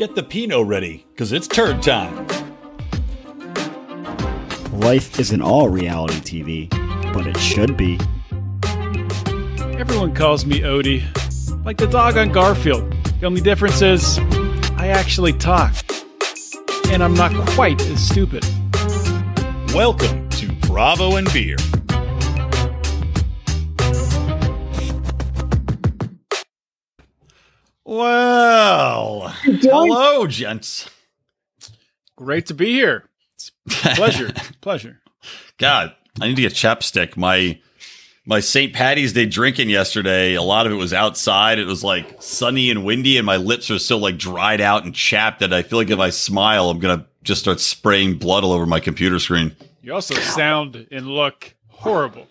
Get the Pinot ready, because it's turd time. Life isn't all reality TV, but it should be. Everyone calls me Odie, like the dog on Garfield. The only difference is I actually talk, and I'm not quite as stupid. Welcome to Bravo and Beer. Well, hello, gents. Great to be here. It's a pleasure. God, I need to get chapstick. My St. Patty's Day drinking yesterday, a lot of it was outside. It was like sunny and windy, and my lips are so like dried out and chapped that I feel like if I smile, I'm going to just start spraying blood all over my computer screen. You also sound and look horrible.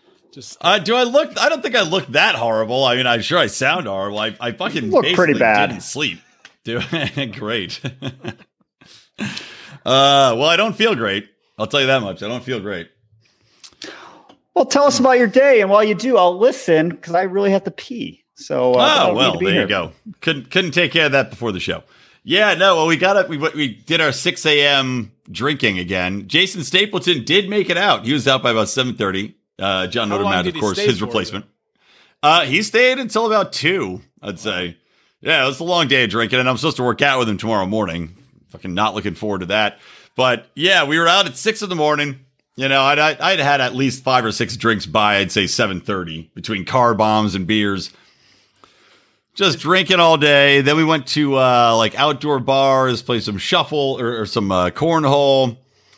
I don't think I look that horrible. I mean, I'm sure I sound horrible. I fucking look pretty bad. Didn't sleep. Dude, great. Well, I don't feel great. I'll tell you that much. I don't feel great. Well, tell us about your day, and while you do, I'll listen because I really have to pee. So, you go. Couldn't take care of that before the show. Yeah, no. Well, we got up. We did our 6 a.m. drinking again. Jason Stapleton did make it out. He was out by about 7:30. John Notemad, of course, his replacement. He stayed until about 2, I'd say. Yeah, it was a long day of drinking, and I'm supposed to work out with him tomorrow morning. Fucking not looking forward to that. But yeah, we were out at 6 in the morning. You know, I'd had at least 5 or 6 drinks by, I'd say, 7:30 between car bombs and beers. Just drinking all day. Then we went to outdoor bars, play some shuffle or some cornhole.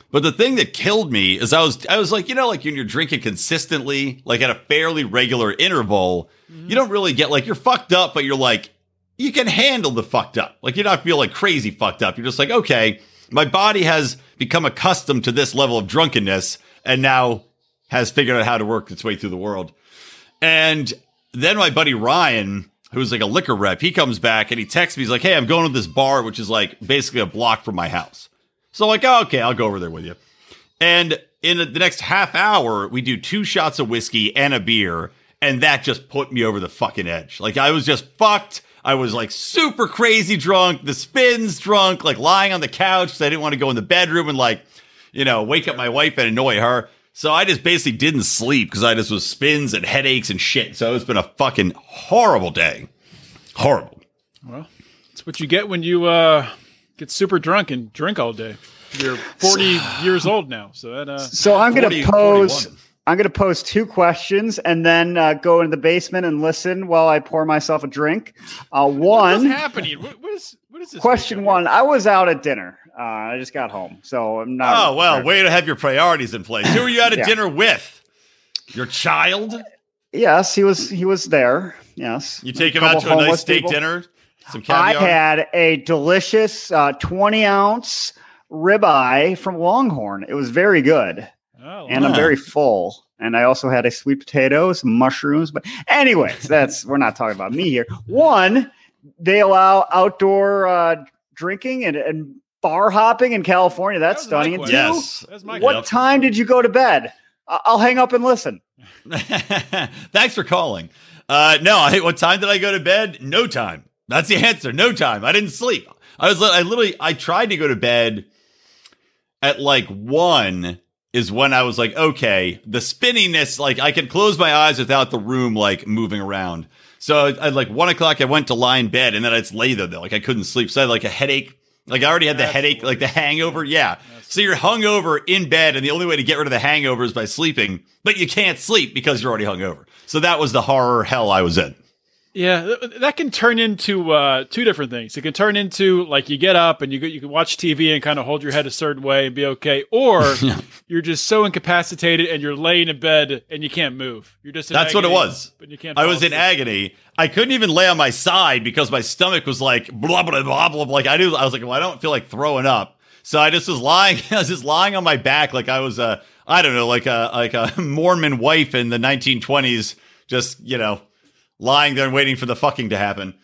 But the thing that killed me is I was like, you know, like when you're drinking consistently, like at a fairly regular interval, You don't really get like you're fucked up, but you're like, you can handle the fucked up. Like you don't feel like crazy fucked up. You're just like, okay, my body has become accustomed to this level of drunkenness and now has figured out how to work its way through the world. And then my buddy Ryan, who's like a liquor rep, he comes back and he texts me. He's like, hey, I'm going to this bar, which is like basically a block from my house. So I'm like, oh, okay, I'll go over there with you. And in the next half hour, we do 2 shots of whiskey and a beer. And that just put me over the fucking edge. Like I was just fucked. I was like super crazy drunk, the spins drunk, like lying on the couch. So I didn't want to go in the bedroom and like, you know, wake up my wife and annoy her. So I just basically didn't sleep because I just was spins and headaches and shit. So it's been a fucking horrible day. Horrible. Well, that's what you get when you, get super drunk and drink all day. You're 40 years old now, so that. So I'm going to pose. 41. I'm going to pose 2 questions and then go into the basement and listen while I pour myself a drink. One. What's happening? What is this? Question one. I was out at dinner. I just got home, so I'm not. Oh well, way to have your priorities in place. Who were you out at dinner with? Your child? Yes, he was there. Yes. You take him out to a nice steak dinner. I had a delicious 20-ounce ribeye from Longhorn. It was very good. Oh, and I'm very full. And I also had a sweet potato, some mushrooms. But anyways, we're not talking about me here. One, they allow outdoor drinking and bar hopping in California. That's stunning. And two, what time did you go to bed? I'll hang up and listen. Thanks for calling. What time did I go to bed? No time. That's the answer. No time. I didn't sleep. I tried to go to bed at like 1 is when I was like, okay, the spinniness, like I could close my eyes without the room like moving around. So at like 1 o'clock, I went to lie in bed and then I'd lay there though. Like I couldn't sleep. So I had like a headache. Like I already had the headache, like the hangover. Yeah. So you're hungover in bed. And the only way to get rid of the hangover is by sleeping, but you can't sleep because you're already hungover. So that was the horror hell I was in. Yeah, that can turn into 2 different things. It can turn into like you get up and you can watch TV and kind of hold your head a certain way and be okay, or you're just so incapacitated and you're laying in bed and you can't move. You're just in that's agony, what it was. But you can't. I was asleep. In agony. I couldn't even lay on my side because my stomach was like blah blah blah blah. Like I was like, well, I don't feel like throwing up, so I just was lying. I was just lying on my back like I was like a Mormon wife in the 1920s, just you know. Lying there and waiting for the fucking to happen.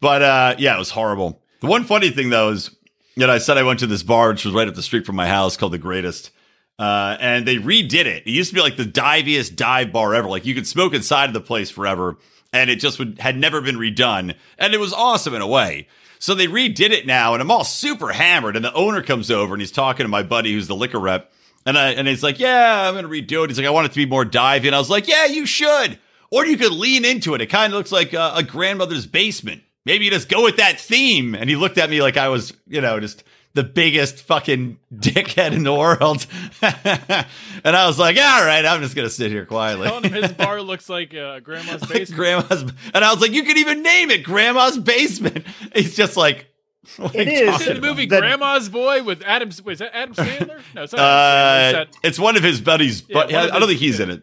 But it was horrible. The one funny thing, though, is I said I went to this bar, which was right up the street from my house called The Greatest. And they redid it. It used to be like the diviest dive bar ever. Like you could smoke inside of the place forever. and it just had never been redone, and it was awesome in a way. So they redid it now, and I'm all super hammered, and the owner comes over, and he's talking to my buddy who's the liquor rep, and he's like, yeah, I'm going to redo it. He's like, I want it to be more divey, and I was like, yeah, you should, or you could lean into it. It kind of looks like a grandmother's basement. Maybe you just go with that theme. And he looked at me like I was, just the biggest fucking dickhead in the world. And I was like, all right, I'm just going to sit here quietly. Telling him his bar looks like Grandma's basement. And I was like, you could even name it Grandma's Basement. He's just like, it is in the movie Grandma's Boy with Adam. Wait, is that Adam Sandler? No, it's not Adam Sandler. It's one of his buddies, but yeah, I don't think he's in it.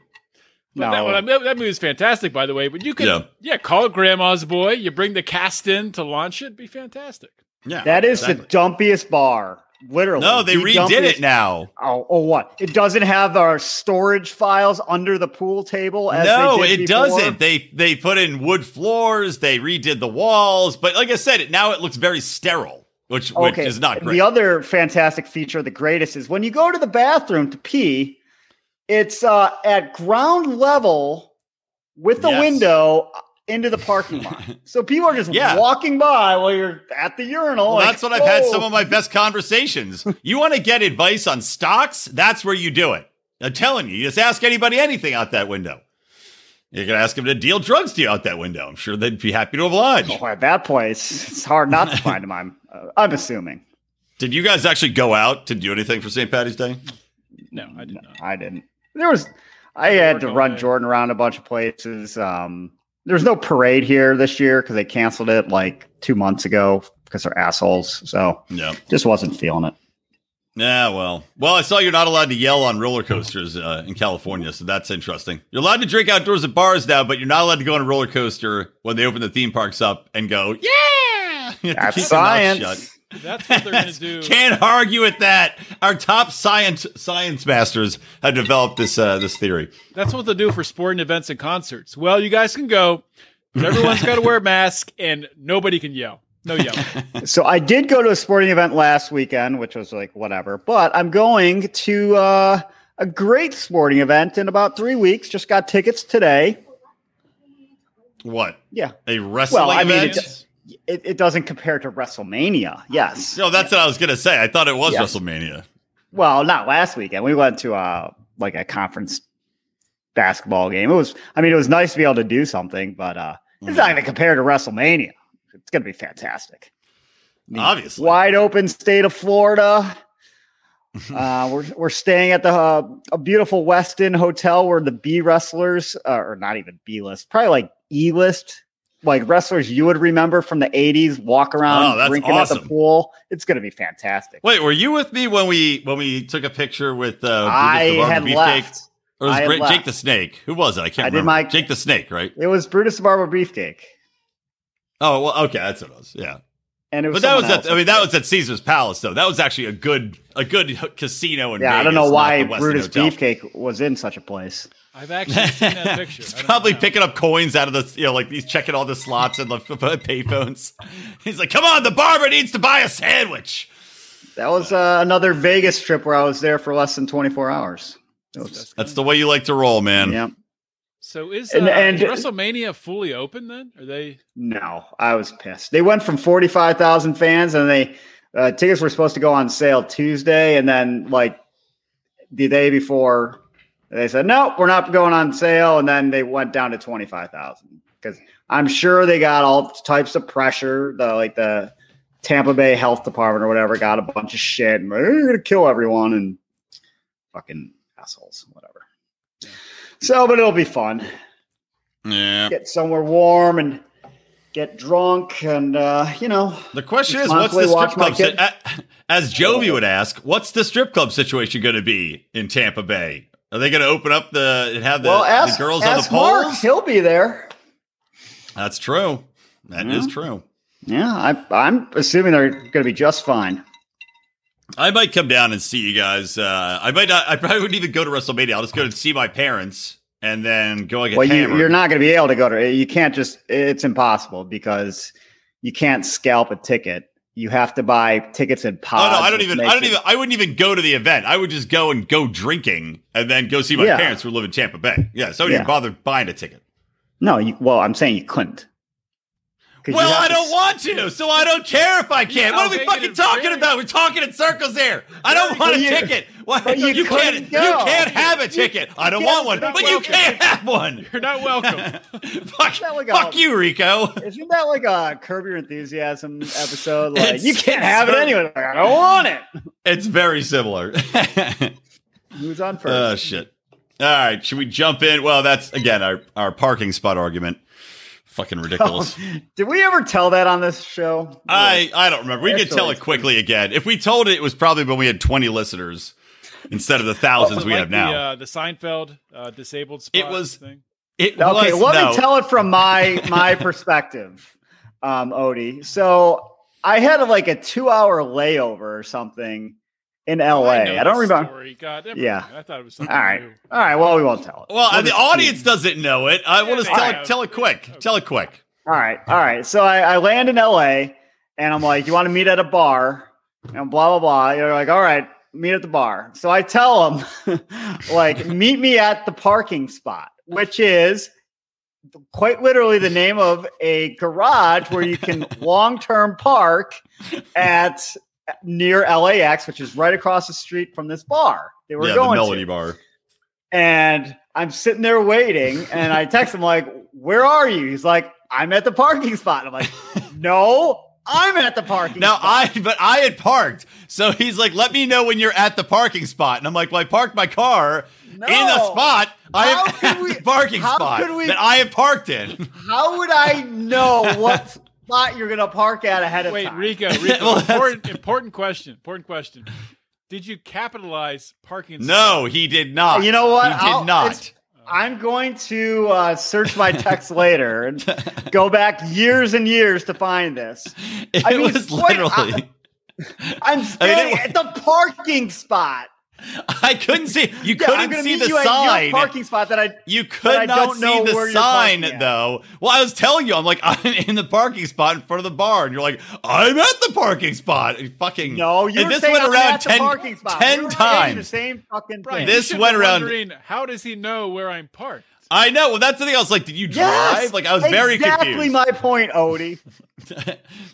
No. That movie is fantastic, by the way. But you could, call it Grandma's Boy. You bring the cast in to launch it. It'd be fantastic. Yeah, that is the dumpiest bar. Literally. No, they redid it now. Oh, what? It doesn't have our storage files under the pool table. No, it doesn't. They put in wood floors. They redid the walls. But like I said, now it looks very sterile, which is not great. The other fantastic feature, The Greatest, is when you go to the bathroom to pee, it's at ground level with the window into the parking lot. So people are just walking by while you're at the urinal. Well, that's what I've had some of my best conversations. You want to get advice on stocks? That's where you do it. I'm telling you, just ask anybody anything out that window. You can ask them to deal drugs to you out that window. I'm sure they'd be happy to oblige. Oh, at that place, it's hard not to find them, I'm assuming. Did you guys actually go out to do anything for St. Patty's Day? No, I did not. I didn't. I had to run Jordan around a bunch of places. There's no parade here this year because they canceled it like 2 months ago because they're assholes. So just wasn't feeling it. Yeah, well, I saw you're not allowed to yell on roller coasters in California, so that's interesting. You're allowed to drink outdoors at bars now, but you're not allowed to go on a roller coaster when they open the theme parks up and go, yeah! That's science. That's what they're going to do. Can't argue with that. Our top science masters have developed this theory. That's what they'll do for sporting events and concerts. Well, you guys can go, but everyone's got to wear a mask, and nobody can yell. No yelling. So I did go to a sporting event last weekend, which was like whatever, but I'm going to a great sporting event in about 3 weeks. Just got tickets today. What? Yeah. A wrestling event? It doesn't compare to WrestleMania. Yes. No, that's what I was going to say. I thought it was WrestleMania. Well, not last weekend. We went to a conference basketball game. It was nice to be able to do something, but it's not going to compare to WrestleMania. It's going to be fantastic. Obviously. Wide open state of Florida. We're staying at a beautiful Westin Hotel where the B wrestlers, or not even B list, probably like E list, like wrestlers you would remember from the 80s walk around drinking at the pool. It's going to be fantastic. Wait, were you with me when we took a picture with Brutus the Barber Beefcake? Or was it Jake the Snake? Who was it? I can't remember. Jake the Snake, right? It was Brutus the Barber Beefcake. Oh, well, okay, that's what it was. Yeah. And it was that was at Caesar's Palace though. That was actually a good casino in Vegas. I don't know why Brutus Beefcake was in such a place. I've actually seen that picture. He's probably picking up coins out of the, like he's checking all the slots and the payphones. He's like, come on, the barber needs to buy a sandwich. That was another Vegas trip where I was there for less than 24 hours. That's the way you like to roll, man. Yeah. So is WrestleMania fully open then? Are they? No, I was pissed. They went from 45,000 fans and tickets were supposed to go on sale Tuesday. And then like the day before they said, no, we're not going on sale. And then they went down to 25,000 because I'm sure they got all types of pressure. The Tampa Bay Health Department or whatever got a bunch of shit and you're going to kill everyone and fucking assholes, whatever. So, but it'll be fun. Yeah. Get somewhere warm and get drunk and, The question is, what's the strip club as Jovi would ask, what's the strip club situation going to be in Tampa Bay? Are they going to open up the girls on the poles? Mark, he'll be there. That's true. That is true. Yeah, I'm assuming they're going to be just fine. I might come down and see you guys. I probably wouldn't even go to WrestleMania. I'll just go to see my parents and then go get hammered. You're not going to be able to go to it. You can't it's impossible because you can't scalp a ticket. You have to buy tickets in pods. Oh, no, I wouldn't even go to the event. I would just go drinking and then go see my parents who live in Tampa Bay. Yeah. So I wouldn't even bother buying a ticket. No, well, I'm saying you couldn't. Well, I don't want to, so I don't care if I can. What are we fucking talking about? We're talking in circles here. I don't want a ticket. You can't have a ticket. I don't want one, but you can't have one. You're not welcome. Fuck you, Rico. Isn't that like a Curb Your Enthusiasm episode? Like, you can't have it anyway. I don't want it. It's very similar. Who's on first? Oh, shit. All right, should we jump in? Well, that's, again, our parking spot argument. Fucking ridiculous. Oh, did we ever tell that on this show? I don't remember. We could tell it quickly again. If we told it was probably when we had 20 listeners instead of the thousands we have now. The Seinfeld disabled spot thing. Let me tell it from my perspective, Odie. So I had a 2-hour layover or something in LA. I don't remember. Story. God, I thought it was something. All right. New. All right. Well, we won't tell it. Well, the audience doesn't know it. I want to tell it quick. Okay. Tell it quick. All right. All right. So I land in LA and I'm like, you want to meet at a bar and blah, blah, blah. You're like, all right, meet at the bar. So I tell them meet me at the parking spot, which is quite literally the name of a garage where you can long-term park at near LAX, which is right across the street from this bar. They were going to the Melody Bar. And I'm sitting there waiting, and I text him where are you? He's like, I'm at the parking spot. And I'm like, no, I'm at the parking spot. But I had parked. So he's like, let me know when you're at the parking spot. And I'm like, well, I parked my car in the spot. That I have parked in. How would I know what spot you're gonna park at ahead of time? Wait, Rico. Well, important question. Did you capitalize parking? No, he did not. You know what? He did not. I'm going to search my text later and go back years and years to find this. It was literally. I'm standing at the parking spot. I couldn't see. You couldn't see the sign. Parking spot that I. You could not see the sign though. Well, I was telling you, I'm like, I'm in the parking spot in front of the bar, and you're like, I'm at the parking spot. And fucking no, you this went around 10 times. The same fucking thing. This went around. How does he know where I'm parked? I know. Well, that's the thing. I was like, did you drive? Yes, I was very confused. Exactly my point, Odie.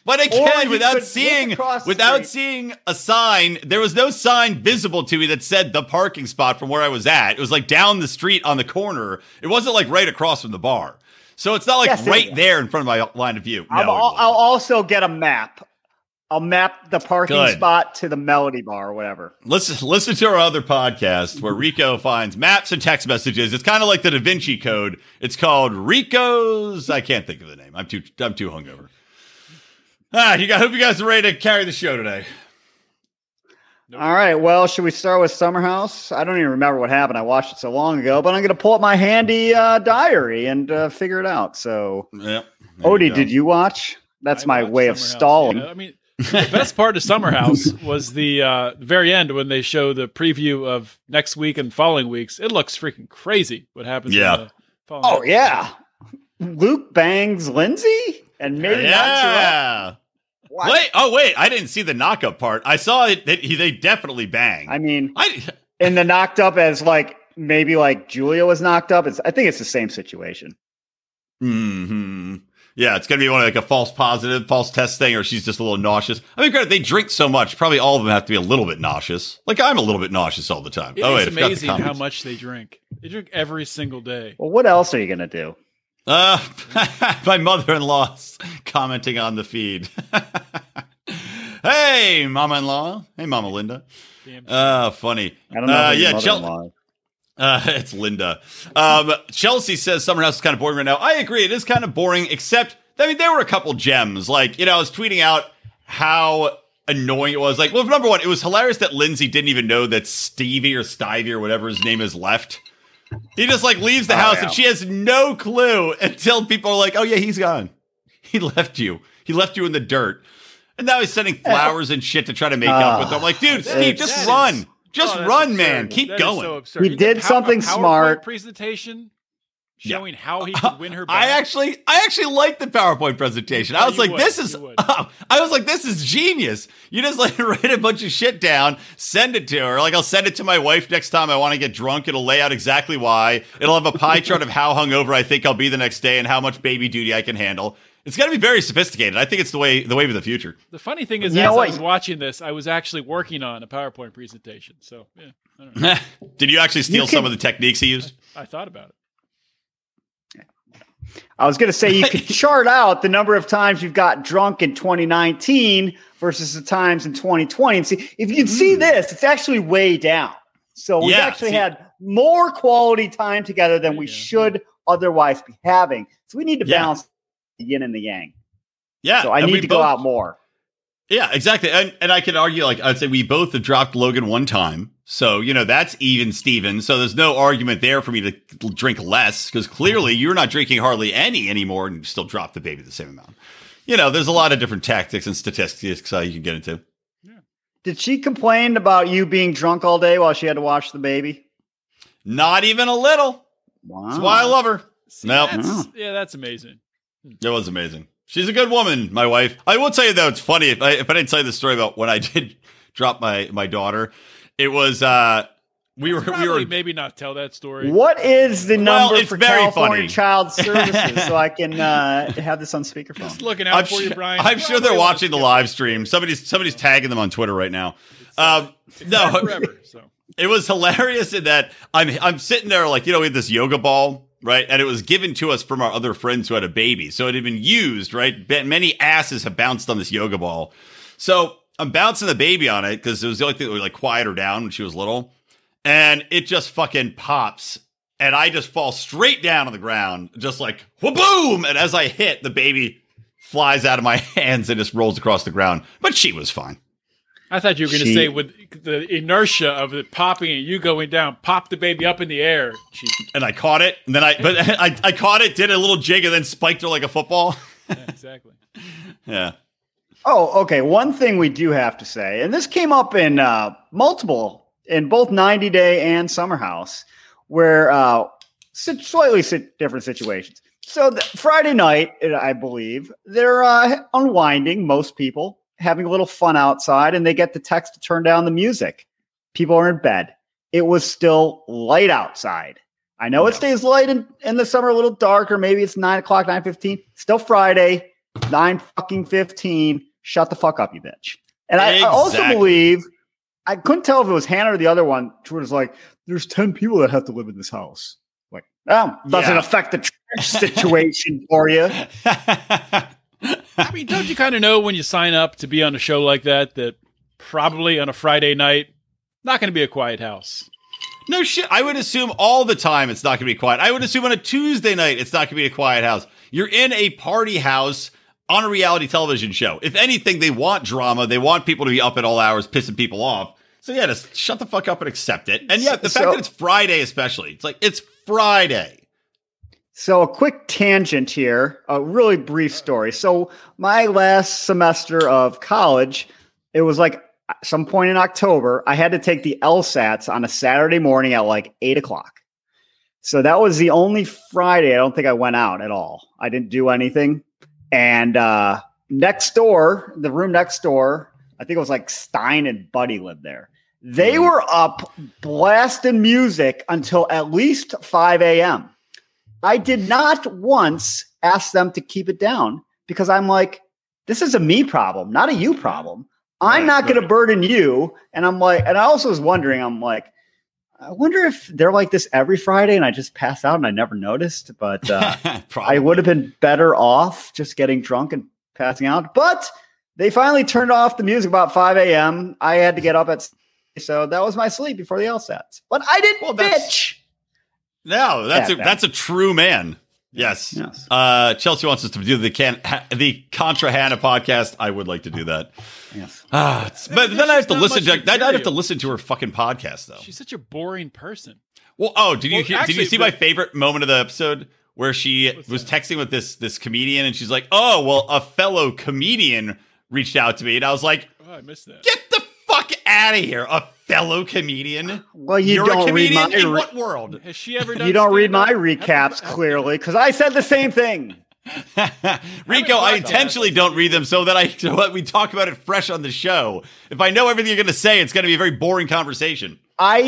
But again, without seeing a sign, there was no sign visible to me that said the parking spot from where I was at. It was down the street on the corner. It wasn't right across from the bar. So it's not right there in front of my line of view. I'll also get a map. I'll map the parking spot to the Melody Bar or whatever. Listen to our other podcast where Rico finds maps and text messages. It's kind of like the Da Vinci Code. It's called Rico's. I can't think of the name. I'm too hungover. I hope you guys are ready to carry the show today. Nope. All right. Well, should we start with Summer House? I don't even remember what happened. I watched it so long ago, but I'm going to pull up my handy diary and figure it out. So, Odie, did you watch? That's my way of stalling. Yeah, the best part of Summer House was the very end when they show the preview of next week and following weeks. It looks freaking crazy what happens. Yeah. Luke bangs Lindsay and maybe knocks her up. Wait. Oh, wait. I didn't see the knockup part. I saw it. They definitely bang. I mean, and the knocked up as maybe Julia was knocked up. I think it's the same situation. Mm-hmm. Yeah, it's going to be a false positive, false test thing, or she's just a little nauseous. I mean, granted, they drink so much. Probably all of them have to be a little bit nauseous. I'm a little bit nauseous all the time. It's amazing how much they drink. They drink every single day. Well, what else are you going to do? My mother-in-law's commenting on the feed. Hey, mama-in-law. Hey, Mama Linda. Funny. I don't know mother-in-law. It's Linda. Chelsea says Summer House is kind of boring right now. I agree. It is kind of boring, except, there were a couple gems. I was tweeting out how annoying it was. Number one, it was hilarious that Lindsay didn't even know that Stevie or Stivey or whatever his name is left. He just leaves the house and she has no clue until people are like, oh yeah, he's gone. He left you. He left you in the dirt. And now he's sending flowers and shit to try to make up with. I'm like, dude, Steve, just run. Just run, man. Keep going. So he did something smart. PowerPoint presentation showing how he could win her back. I actually liked the PowerPoint presentation. Yeah, I was like, this is genius. You just like write a bunch of shit down, send it to her. Like, I'll send it to my wife next time I want to get drunk. It'll lay out exactly why. It'll have a pie chart of how hungover I think I'll be the next day and how much baby duty I can handle. It's got to be very sophisticated. I think it's the wave of the future. The funny thing is, as I was watching this, I was actually working on a PowerPoint presentation. So, yeah, I don't know. Did you actually steal some of the techniques he used? I thought about it. I was going to say you could chart out the number of times you've got drunk in 2019 versus the times in 2020. And see, if you can see this, it's actually way down. So we've had more quality time together than we should otherwise be having. So we need to balance the yin and the yang. Yeah. So I need to go out more. Yeah, exactly. And I could argue, like, I'd say we both have dropped Logan one time. So, you know, that's even Steven. So there's no argument there for me to drink less, because clearly you're not drinking hardly any anymore and you still drop the baby the same amount. You know, there's a lot of different tactics and statistics you can get into. Yeah. Did she complain about you being drunk all day while she had to watch the baby? Not even a little. Wow. That's why I love her. No. That's amazing. It was amazing. She's a good woman, my wife. I will tell you, though, it's funny. If I didn't tell you the story about when I did drop my daughter... It was, we were maybe not tell that story. What is the number for California Child Services so I can have this on speakerphone? Just looking out for you, Brian. I'm sure they're watching the live stream. Somebody's tagging them on Twitter right now. It was hilarious in that I'm sitting there like, you know, we had this yoga ball, right? And it was given to us from our other friends who had a baby. So it had been used, right? Many asses have bounced on this yoga ball. So I'm bouncing the baby on it because it was the only thing that would like quiet her down when she was little, and it just fucking pops, and I just fall straight down on the ground, just like wha-boom, and as I hit, the baby flies out of my hands and just rolls across the ground, but she was fine. I thought you were going to say with the inertia of it popping and you going down, pop the baby up in the air. And I caught it, and then I caught it, did a little jig, and then spiked her like a football. Yeah, exactly. Yeah. Oh, okay. One thing we do have to say, and this came up in both 90 Day and Summer House, where slightly different situations. So Friday night, I believe, they're unwinding, most people, having a little fun outside, and they get the text to turn down the music. People are in bed. It was still light outside. I know it stays light in the summer, a little darker. Maybe it's 9 o'clock, 9:15. Still Friday, 9:15. Shut the fuck up, you bitch. And I also believe, I couldn't tell if it was Hannah or the other one, who was like, there's 10 people that have to live in this house. Like, doesn't affect the trash situation for you. I mean, don't you kind of know when you sign up to be on a show like that probably on a Friday night, not going to be a quiet house? No shit. I would assume all the time it's not going to be quiet. I would assume on a Tuesday night it's not going to be a quiet house. You're in a party house on a reality television show. If anything, they want drama. They want people to be up at all hours, pissing people off. So yeah, just shut the fuck up and accept it. And yeah, the fact that it's Friday, especially, it's like, it's Friday. So a quick tangent here, a really brief story. So my last semester of college, it was like some point in October, I had to take the LSATs on a Saturday morning at like 8 o'clock. So that was the only Friday I don't think I went out at all. I didn't do anything. And next door, the room next door, I think it was like Stein and Buddy lived there. They were up blasting music until at least 5 a.m. I did not once ask them to keep it down because I'm like, this is a me problem, not a you problem. I'm not going to burden you. And I'm like, and I also was wondering, I'm like, I wonder if they're like this every Friday and I just pass out and I never noticed, but I would have been better off just getting drunk and passing out. But they finally turned off the music about 5 a.m. I had to get up at, so that was my sleep before the LSATs. But I didn't bitch. No, that's a true man. Yes. Yes. Chelsea wants us to do the Contra Hannah podcast. I would like to do that. Yes. But then I'd have to listen to her fucking podcast though. She's such a boring person. Well, did you see my favorite moment of the episode where she was texting with this comedian and she's like, "Oh, well, a fellow comedian reached out to me." And I was like, "Oh, I missed that. Get the fuck out of here. A fellow comedian? Well, you're don't a comedian read my, in what world? Has she ever done? You don't read my recaps clearly because I said the same thing. Rico, I intentionally don't read them so that we talk about it fresh on the show. If I know everything you're going to say, it's going to be a very boring conversation. I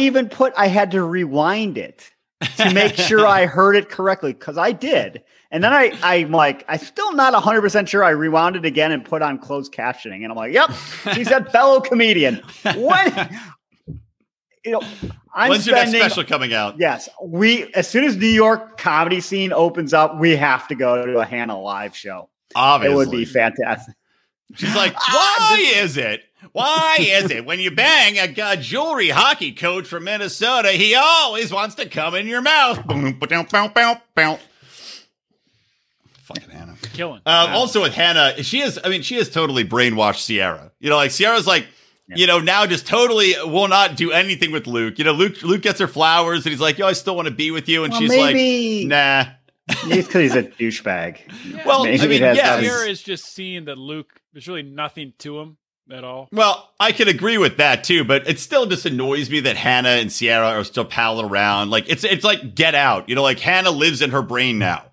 had to rewind it to make sure I heard it correctly because I did. And then I'm still not 100% sure. I rewound it again and put on closed captioning. And I'm like, yep, she said fellow comedian. What? When's your next special coming out? Yes. As soon as New York comedy scene opens up, we have to go to a Hannah live show. Obviously. It would be fantastic. She's like, why is it when you bang a jewelry hockey coach from Minnesota, he always wants to come in your mouth? Boom, ba-dum, bow, bow, bow. Fucking Hannah. Killing. Also with Hannah, she is totally brainwashed Sierra. You know, like Sierra's like, yeah. You know, now just totally will not do anything with Luke. You know, Luke gets her flowers and he's like, yo, I still want to be with you. And she's like, nah. Because he's a douchebag. Yeah. Well, Sierra is just seeing that Luke, there's really nothing to him at all. Well, I can agree with that too, but it still just annoys me that Hannah and Sierra are still palling around. Like, it's like Get Out. You know, like Hannah lives in her brain now.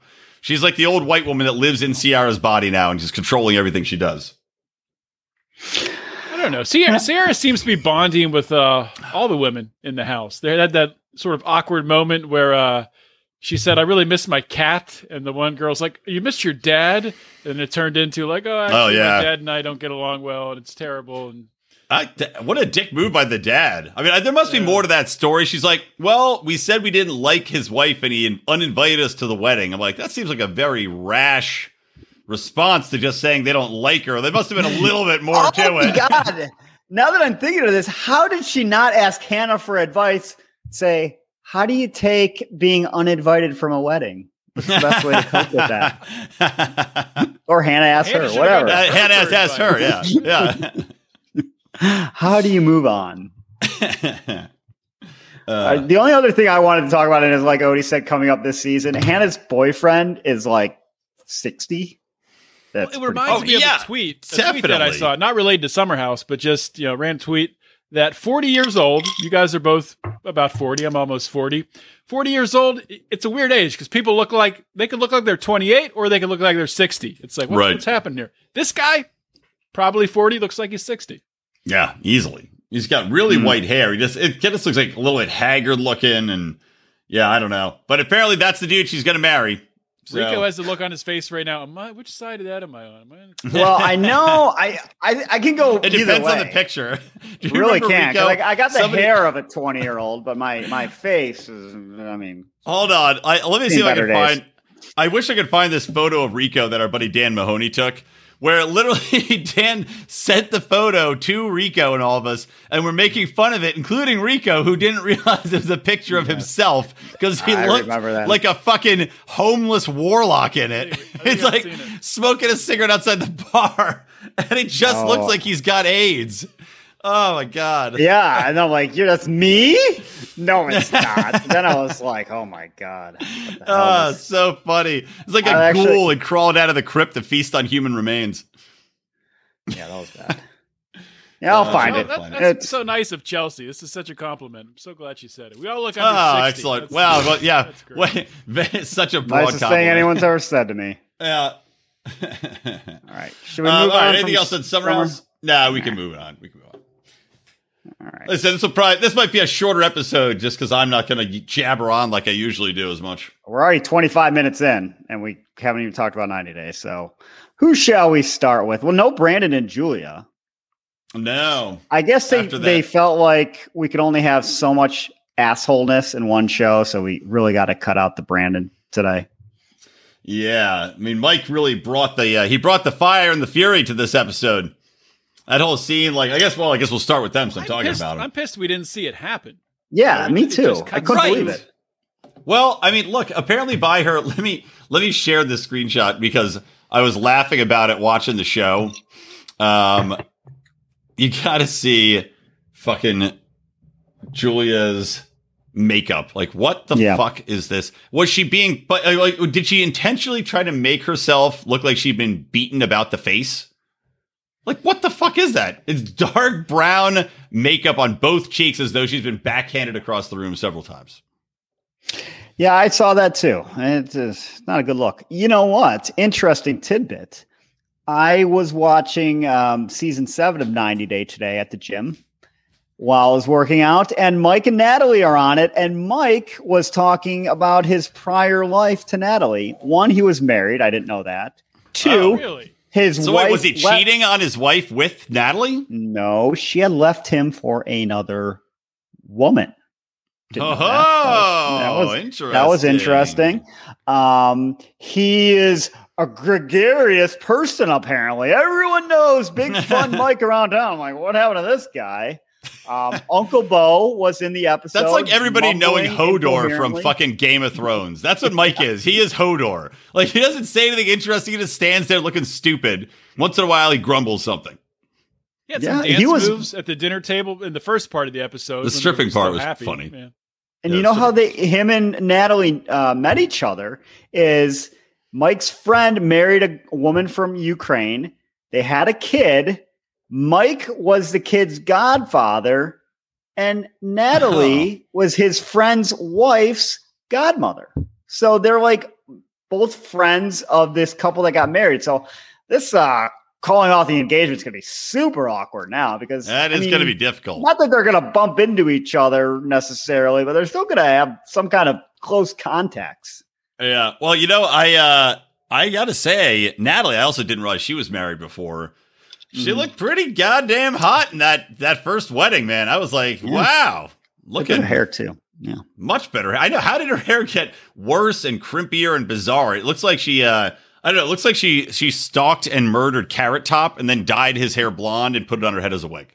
She's like the old white woman that lives in Sierra's body now and just controlling everything she does. I don't know. Sierra seems to be bonding with all the women in the house. They had that sort of awkward moment where she said, I really miss my cat. And the one girl's like, you missed your dad? And it turned into like, my dad and I don't get along well and it's terrible. And what a dick move by the dad. I mean, there must be more to that story. She's like, well, we said we didn't like his wife and he uninvited us to the wedding. I'm like, that seems like a very rash response to just saying they don't like her. There must have been a little bit more to it. Oh, my God. Now that I'm thinking of this, how did she not ask Hannah for advice? Say, how do you take being uninvited from a wedding? What's the best way to cope with that? Or Hannah asked her, whatever. Hannah asked her, yeah. How do you move on? The only other thing I wanted to talk about is, like Odie said, coming up this season, Hannah's boyfriend is like 60. That's it reminds me of a tweet that I saw, not related to Summer House, but just, you know, ran tweet that 40 years old. You guys are both about 40. I'm almost 40. 40 years old. It's a weird age because people look like they could look like they're 28 or they could look like they're 60. It's like, what's happened here? This guy, probably 40, looks like he's 60. Yeah, easily. He's got really white hair. It just looks like a little bit haggard looking, and yeah, I don't know. But apparently, that's the dude she's going to marry. So. Rico has the look on his face right now. Which side of that am I on? Well, I know I can go. It depends on the picture. You really can't. Like I got the hair of a 20-year-old, but my face is. I mean, hold on. Let me see if I can find. I wish I could find this photo of Rico that our buddy Dan Mahoney took. Where literally Dan sent the photo to Rico and all of us, and we're making fun of it, including Rico, who didn't realize it was a picture of himself because he looked like a fucking homeless warlock in it. It's like smoking a cigarette outside the bar, and it just looks like he's got AIDS. Oh, my God. Yeah, and I'm like, that's me? No, it's not. Then I was like, oh, my God. Oh, so funny. It's like a ghoul had crawled out of the crypt to feast on human remains. Yeah, that was bad. Yeah, I'll find it. That's so nice of Chelsea. This is such a compliment. I'm so glad she said it. We all look under 60. Excellent. That's wow, well, yeah. It's such a broad nicest compliment. Thing anyone's ever said to me. Yeah. All right. Should we move on? All right, anything else in Summer House? No, we can move on. We can move on. All right. Listen, this might be a shorter episode just because I'm not going to jabber on like I usually do as much. We're already 25 minutes in, and we haven't even talked about 90 Days. So who shall we start with? Well, no Brandon and Julia. No. I guess they felt like we could only have so much assholeness in one show, so we really got to cut out the Brandon today. Yeah. I mean, Mike really brought the fire and the fury to this episode. That whole scene, I guess we'll start with them. So I'm pissed we didn't see it happen. Yeah, me too. I couldn't believe it. Well, I mean, look, apparently by her, let me share this screenshot because I was laughing about it watching the show. You got to see fucking Julia's makeup. Like, what the fuck is this? Was she being, did she intentionally try to make herself look like she'd been beaten about the face? Like, what the fuck is that? It's dark brown makeup on both cheeks as though she's been backhanded across the room several times. Yeah, I saw that too. It's not a good look. You know what? Interesting tidbit. I was watching season 7 of 90 Day today at the gym while I was working out, and Mike and Natalie are on it. And Mike was talking about his prior life to Natalie. One, he was married. I didn't know that. Two, oh, really? His wife. Wait, was he cheating on his wife with Natalie? No, she had left him for another woman. That was interesting. He is a gregarious person, apparently. Everyone knows big fun Mike around town. I'm like, what happened to this guy? Uncle Beau was in the episode. That's like everybody knowing Hodor from fucking Game of Thrones. That's what Mike is. He is Hodor. Like, he doesn't say anything interesting. He just stands there looking stupid. Once in a while, he grumbles something. He had some dance moves at the dinner table in the first part of the episode. The stripping part was funny. Yeah. And you know how him and Natalie met each other is Mike's friend married a woman from Ukraine. They had a kid. Mike was the kid's godfather, and Natalie was his friend's wife's godmother. So they're like both friends of this couple that got married. So this calling off the engagement is going to be super awkward now because that is going to be difficult. Not that they're going to bump into each other necessarily, but they're still going to have some kind of close contacts. Yeah. Well, you know, I got to say, Natalie, I also didn't realize she was married before. She looked pretty goddamn hot in that first wedding, man. I was like, wow. Look at her hair too. Yeah. Much better. I know. How did her hair get worse and crimpier and bizarre? It looks like she, I don't know. It looks like she stalked and murdered Carrot Top and then dyed his hair blonde and put it on her head as a wig.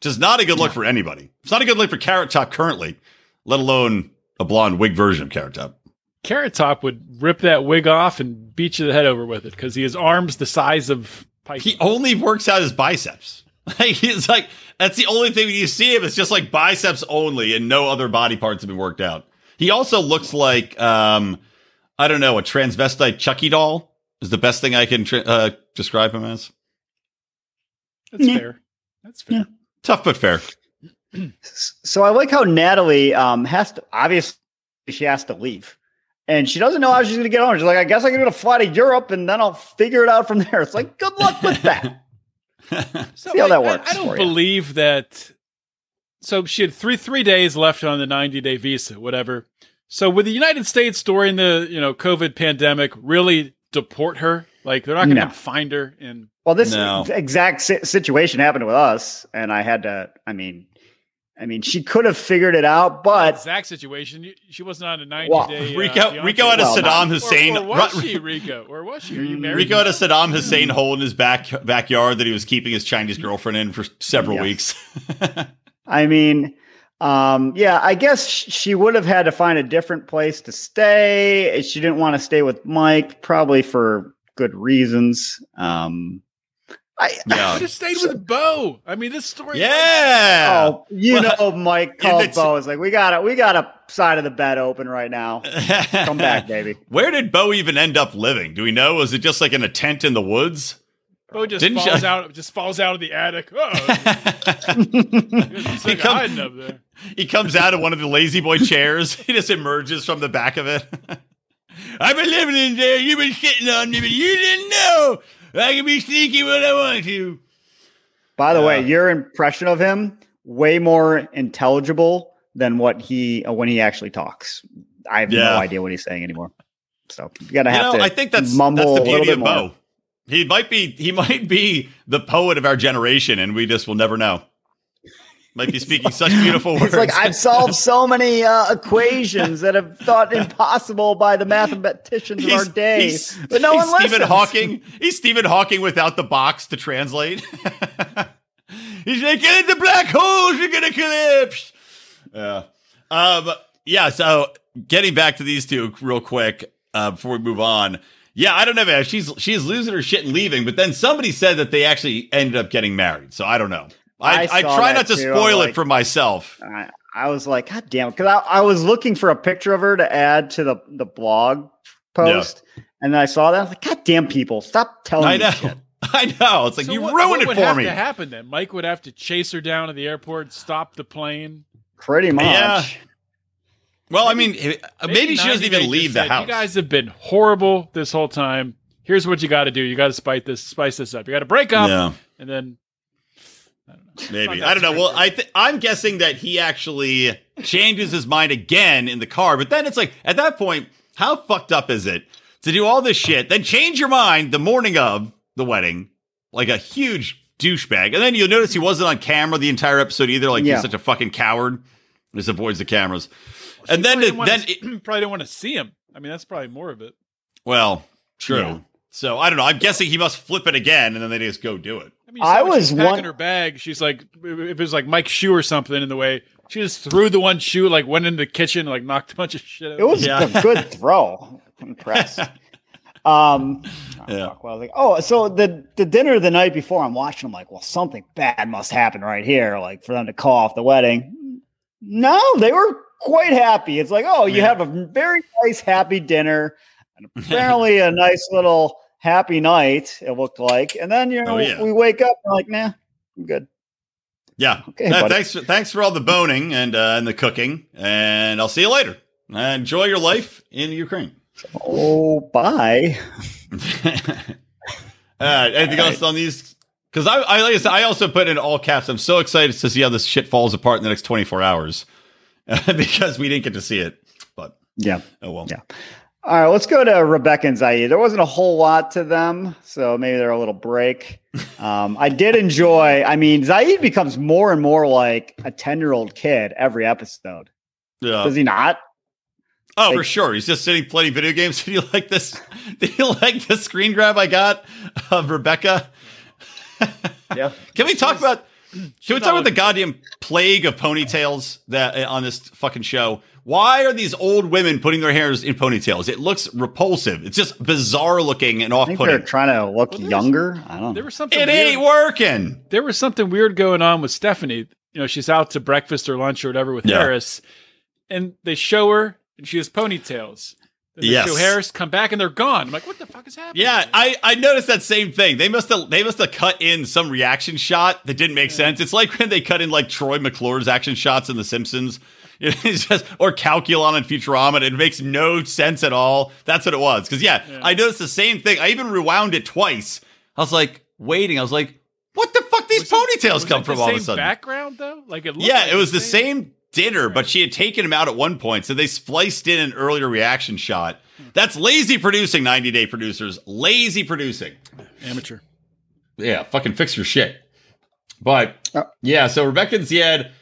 Just not a good look for anybody. It's not a good look for Carrot Top currently, let alone a blonde wig version of Carrot Top. Carrot Top would rip that wig off and beat you the head over with it because he has arms the size of Pike. He only works out his biceps. He's like, that's the only thing you see him. It's just like biceps only and no other body parts have been worked out. He also looks like... I don't know, a transvestite Chucky doll is the best thing I can describe him as. That's fair. That's fair. Yeah. Tough, but fair. So I like how Natalie has to leave and she doesn't know how she's going to get home. She's like, I guess I can fly to Europe and then I'll figure it out from there. It's like, good luck with that. See how that works. I don't believe that. So she had three days left on the 90-day visa, whatever. So would the United States during the COVID pandemic really deport her? Like they're not going to find her. This exact situation happened with us, and I had to. I mean, she could have figured it out, but exact situation. She wasn't on a 90-day. Rico had a Saddam Hussein. Or was she Rico? Or was she? Are you married? Rico had a Saddam Hussein hole in his backyard that he was keeping his Chinese girlfriend in for several weeks. I mean. I guess she would have had to find a different place to stay. She didn't want to stay with Mike, probably for good reasons. I should have stayed with Beau. I mean, this story. Yeah. Mike called Beau. It's like, we got a side of the bed open right now. Come back, baby. Where did Beau even end up living? Do we know? Was it just like in a tent in the woods? Bo just falls out of the attic. He comes out of one of the Lazy Boy chairs. He just emerges from the back of it. I've been living in there. You've been shitting on me, but you didn't know. I can be sneaky when I want to. By the way, your impression of him, way more intelligible than what when he actually talks. I have no idea what he's saying anymore. So you got to have to I think mumble that's the beauty a little bit of Bo. He might be the poet of our generation, and we just will never know. Might be speaking such beautiful words. It's like, I've solved so many equations that have thought impossible by the mathematicians of our day. But no one listens. He's Stephen Hawking without the box to translate. He's like, get into black holes, you're going to collapse. So getting back to these two real quick before we move on. Yeah, I don't know, man. She's losing her shit and leaving, but then somebody said that they actually ended up getting married. So I don't know. I try not to spoil it for myself. I was like, God damn it. Because I was looking for a picture of her to add to the blog post. Yeah. And then I saw that. I was like, God damn people, stop telling me shit. I know. It's like, so you ruined it for me. What would have to happen then? Mike would have to chase her down to the airport, stop the plane. Pretty much. Yeah. Well, maybe she doesn't even leave the house. You guys have been horrible this whole time. Here's what you got to do. You got to spice this up. You got to break up, and then I don't know. Maybe. I don't know. Well, I'm guessing that he actually changes his mind again in the car. But then it's like, at that point, how fucked up is it to do all this shit, then change your mind the morning of the wedding, like a huge douchebag? And then you'll notice he wasn't on camera the entire episode either. Like, he's such a fucking coward. Just avoids the cameras. Well, and then probably didn't want to see him. I mean, that's probably more of it. Well, true. Yeah. So I don't know. I'm guessing he must flip it again, and then they just go do it. I mean, packing her bag. She's like, if it was like Mike's shoe or something in the way, she just threw the one shoe, like went into the kitchen, like knocked a bunch of shit out. It was a good throw. Impressed. So the dinner the night before, I'm watching. I'm like, well, something bad must happen right here, like for them to call off the wedding. No, they were quite happy. It's like, oh, you have a very nice, happy dinner. And apparently a nice little happy night, it looked like. And then we wake up and we're like, nah, I'm good. Yeah. Okay, thanks for all the boning and the cooking. And I'll see you later. Enjoy your life in Ukraine. Oh, bye. Anything else on these? Because I also put in all caps. I'm so excited to see how this shit falls apart in the next 24 hours because we didn't get to see it. But oh well. Yeah. All right, let's go to Rebecca and Zaid. There wasn't a whole lot to them, so maybe they're a little break. I did enjoy. I mean, Zaid becomes more and more like a 10-year-old kid every episode. Yeah, does he not? Oh, for sure. He's just sitting playing video games. Did you like this? Did you like the screen grab I got of Rebecca? Yeah. Can we talk about the goddamn plague of ponytails that on this fucking show? Why are these old women putting their hairs in ponytails? It looks repulsive. It's just bizarre looking and off-putting. I think they're trying to look younger. I don't know. Ain't working. There was something weird going on with Stephanie. You know, she's out to breakfast or lunch or whatever with Harris, and they show her and she has ponytails. And show Harris come back and they're gone. I'm like, what the fuck is happening? Yeah, I noticed that same thing. They must have cut in some reaction shot that didn't make sense. It's like when they cut in like Troy McClure's action shots in The Simpsons. It's just, or Calculon and Futurama, and it makes no sense at all. That's what it was. Because, I noticed the same thing. I even rewound it twice. I was like, waiting. I was like, what the fuck? These ponytails come from all of a sudden. Background, though? Like, it looked it was the same dinner, but she had taken him out at one point, so they spliced in an earlier reaction shot. That's lazy producing, 90 Day producers. Lazy producing. Amateur. Yeah, fucking fix your shit. But, so Rebecca and Ziad...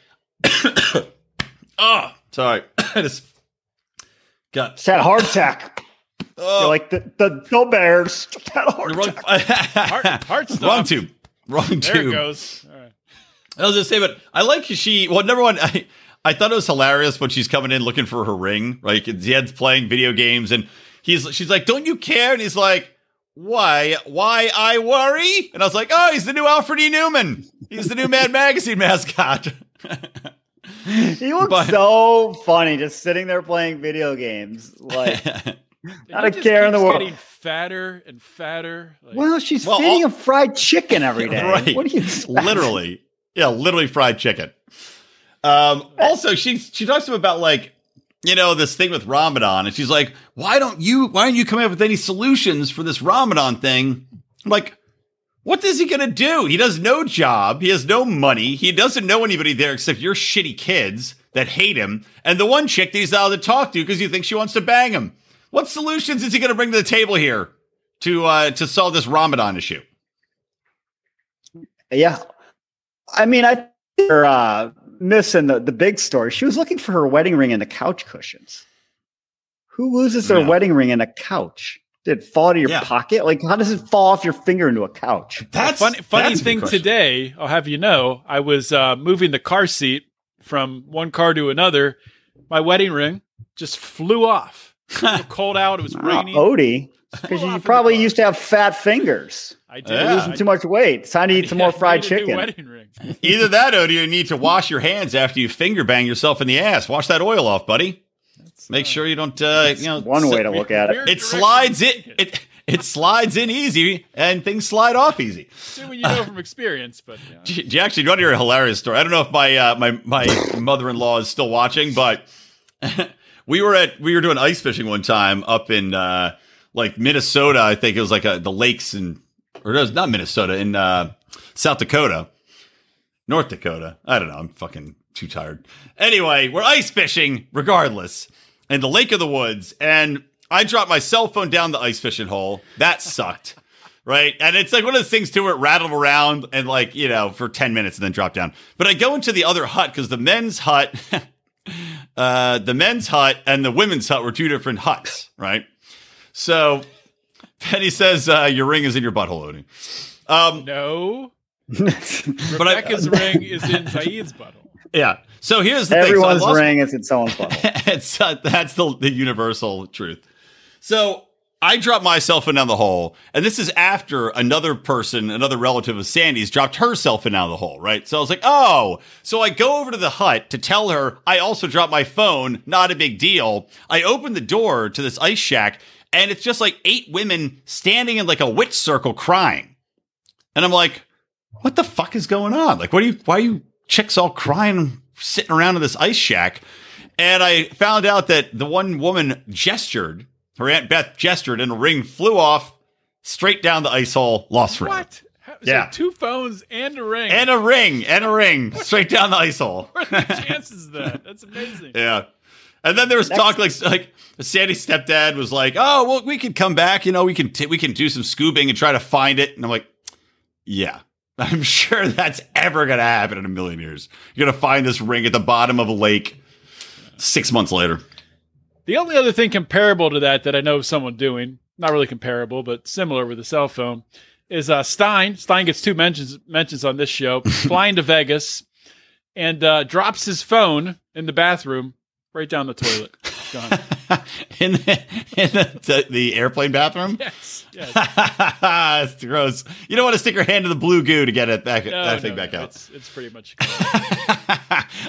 Oh, sorry. I just got sad heart attack. You're like the no bears. Sad heart attack. Heart Wrong tube. There it goes. All right. I was just saying, but I like she. Well, number one, I thought it was hilarious when she's coming in looking for her ring. Like Ziad's playing video games, and she's like, "Don't you care?" And he's like, "Why? Why I worry?" And I was like, "Oh, he's the new Alfred E. Newman. He's the new Mad Magazine mascot." He looked so funny just sitting there playing video games. Like, not a care in the world. Getting fatter and fatter. Like, she's feeding him fried chicken every day. Right. What do you expect? Literally. Yeah, literally fried chicken. Also, she talks to him about, like, you know, this thing with Ramadan. And she's like, why aren't you coming up with any solutions for this Ramadan thing? I'm like, what is he going to do? He does no job. He has no money. He doesn't know anybody there except your shitty kids that hate him. And the one chick that he's allowed to talk to because you think she wants to bang him. What solutions is he going to bring to the table here to solve this Ramadan issue? Yeah. I mean, I think they're missing the big story. She was looking for her wedding ring in the couch cushions. Who loses their wedding ring in a couch? Did it fall out of your pocket? Like, how does it fall off your finger into a couch? That's funny thing today. I'll have you know, I was moving the car seat from one car to another. My wedding ring just flew off. It was cold out. It was raining. Odie, because you probably used to have fat fingers. I did. You're losing too much weight. It's time to eat some more fried chicken. Wedding ring. Either that, Odie, you need to wash your hands after you finger bang yourself in the ass. Wash that oil off, buddy. Make sure you don't. That's one way to look at it. It slides it. It slides in easy, and things slide off easy. Assuming you know from experience, but yeah. Do you actually want to hear a hilarious story? I don't know if my my mother-in-law is still watching, but we were doing ice fishing one time up in like Minnesota. I think it was like the lakes in South Dakota, North Dakota. I don't know. I'm fucking too tired. Anyway, we're ice fishing regardless, and the Lake of the Woods, and I dropped my cell phone down the ice fishing hole. That sucked, right? And it's like one of those things, too, where it rattled around and, like, you know, for 10 minutes and then dropped down. But I go into the other hut because the men's hut and the women's hut were two different huts, right? So Penny says, your ring is in your butthole, Odie. No. Rebecca's ring is in Saeed's butthole. Yeah. So here's the Everyone's thing. Everyone's ring is in someone's butthole. That's the universal truth. So I dropped my cell phone down the hole, and this is after another person, another relative of Sandy's, dropped her cell phone down the hole, right? So I was like, oh. So I go over to the hut to tell her I also dropped my phone, not a big deal. I open the door to this ice shack, and it's just like 8 women standing in like a witch circle crying. And I'm like, what the fuck is going on? Like, why are you chicks all crying, sitting around in this ice shack? And I found out that the one woman gestured. Her Aunt Beth gestured, and a ring flew off straight down the ice hole. Lost ring. What? Yeah. So 2 phones and a ring. And a ring straight down the ice hole. What are the chances of that? That's amazing. Yeah. And then there was talk like Sandy's stepdad was like, oh, well, we could come back. You know, we can do some scooping and try to find it. And I'm like, yeah, I'm sure that's ever going to happen in a million years. You're going to find this ring at the bottom of a lake 6 months later. The only other thing comparable to that I know of someone doing, not really comparable, but similar with a cell phone, is Stein. Stein gets 2 mentions on this show, flying to Vegas, and drops his phone in the bathroom right down the toilet. Gone. in the airplane bathroom? Yes. That's gross. You don't want to stick your hand in the blue goo to get it back, out. It's pretty much.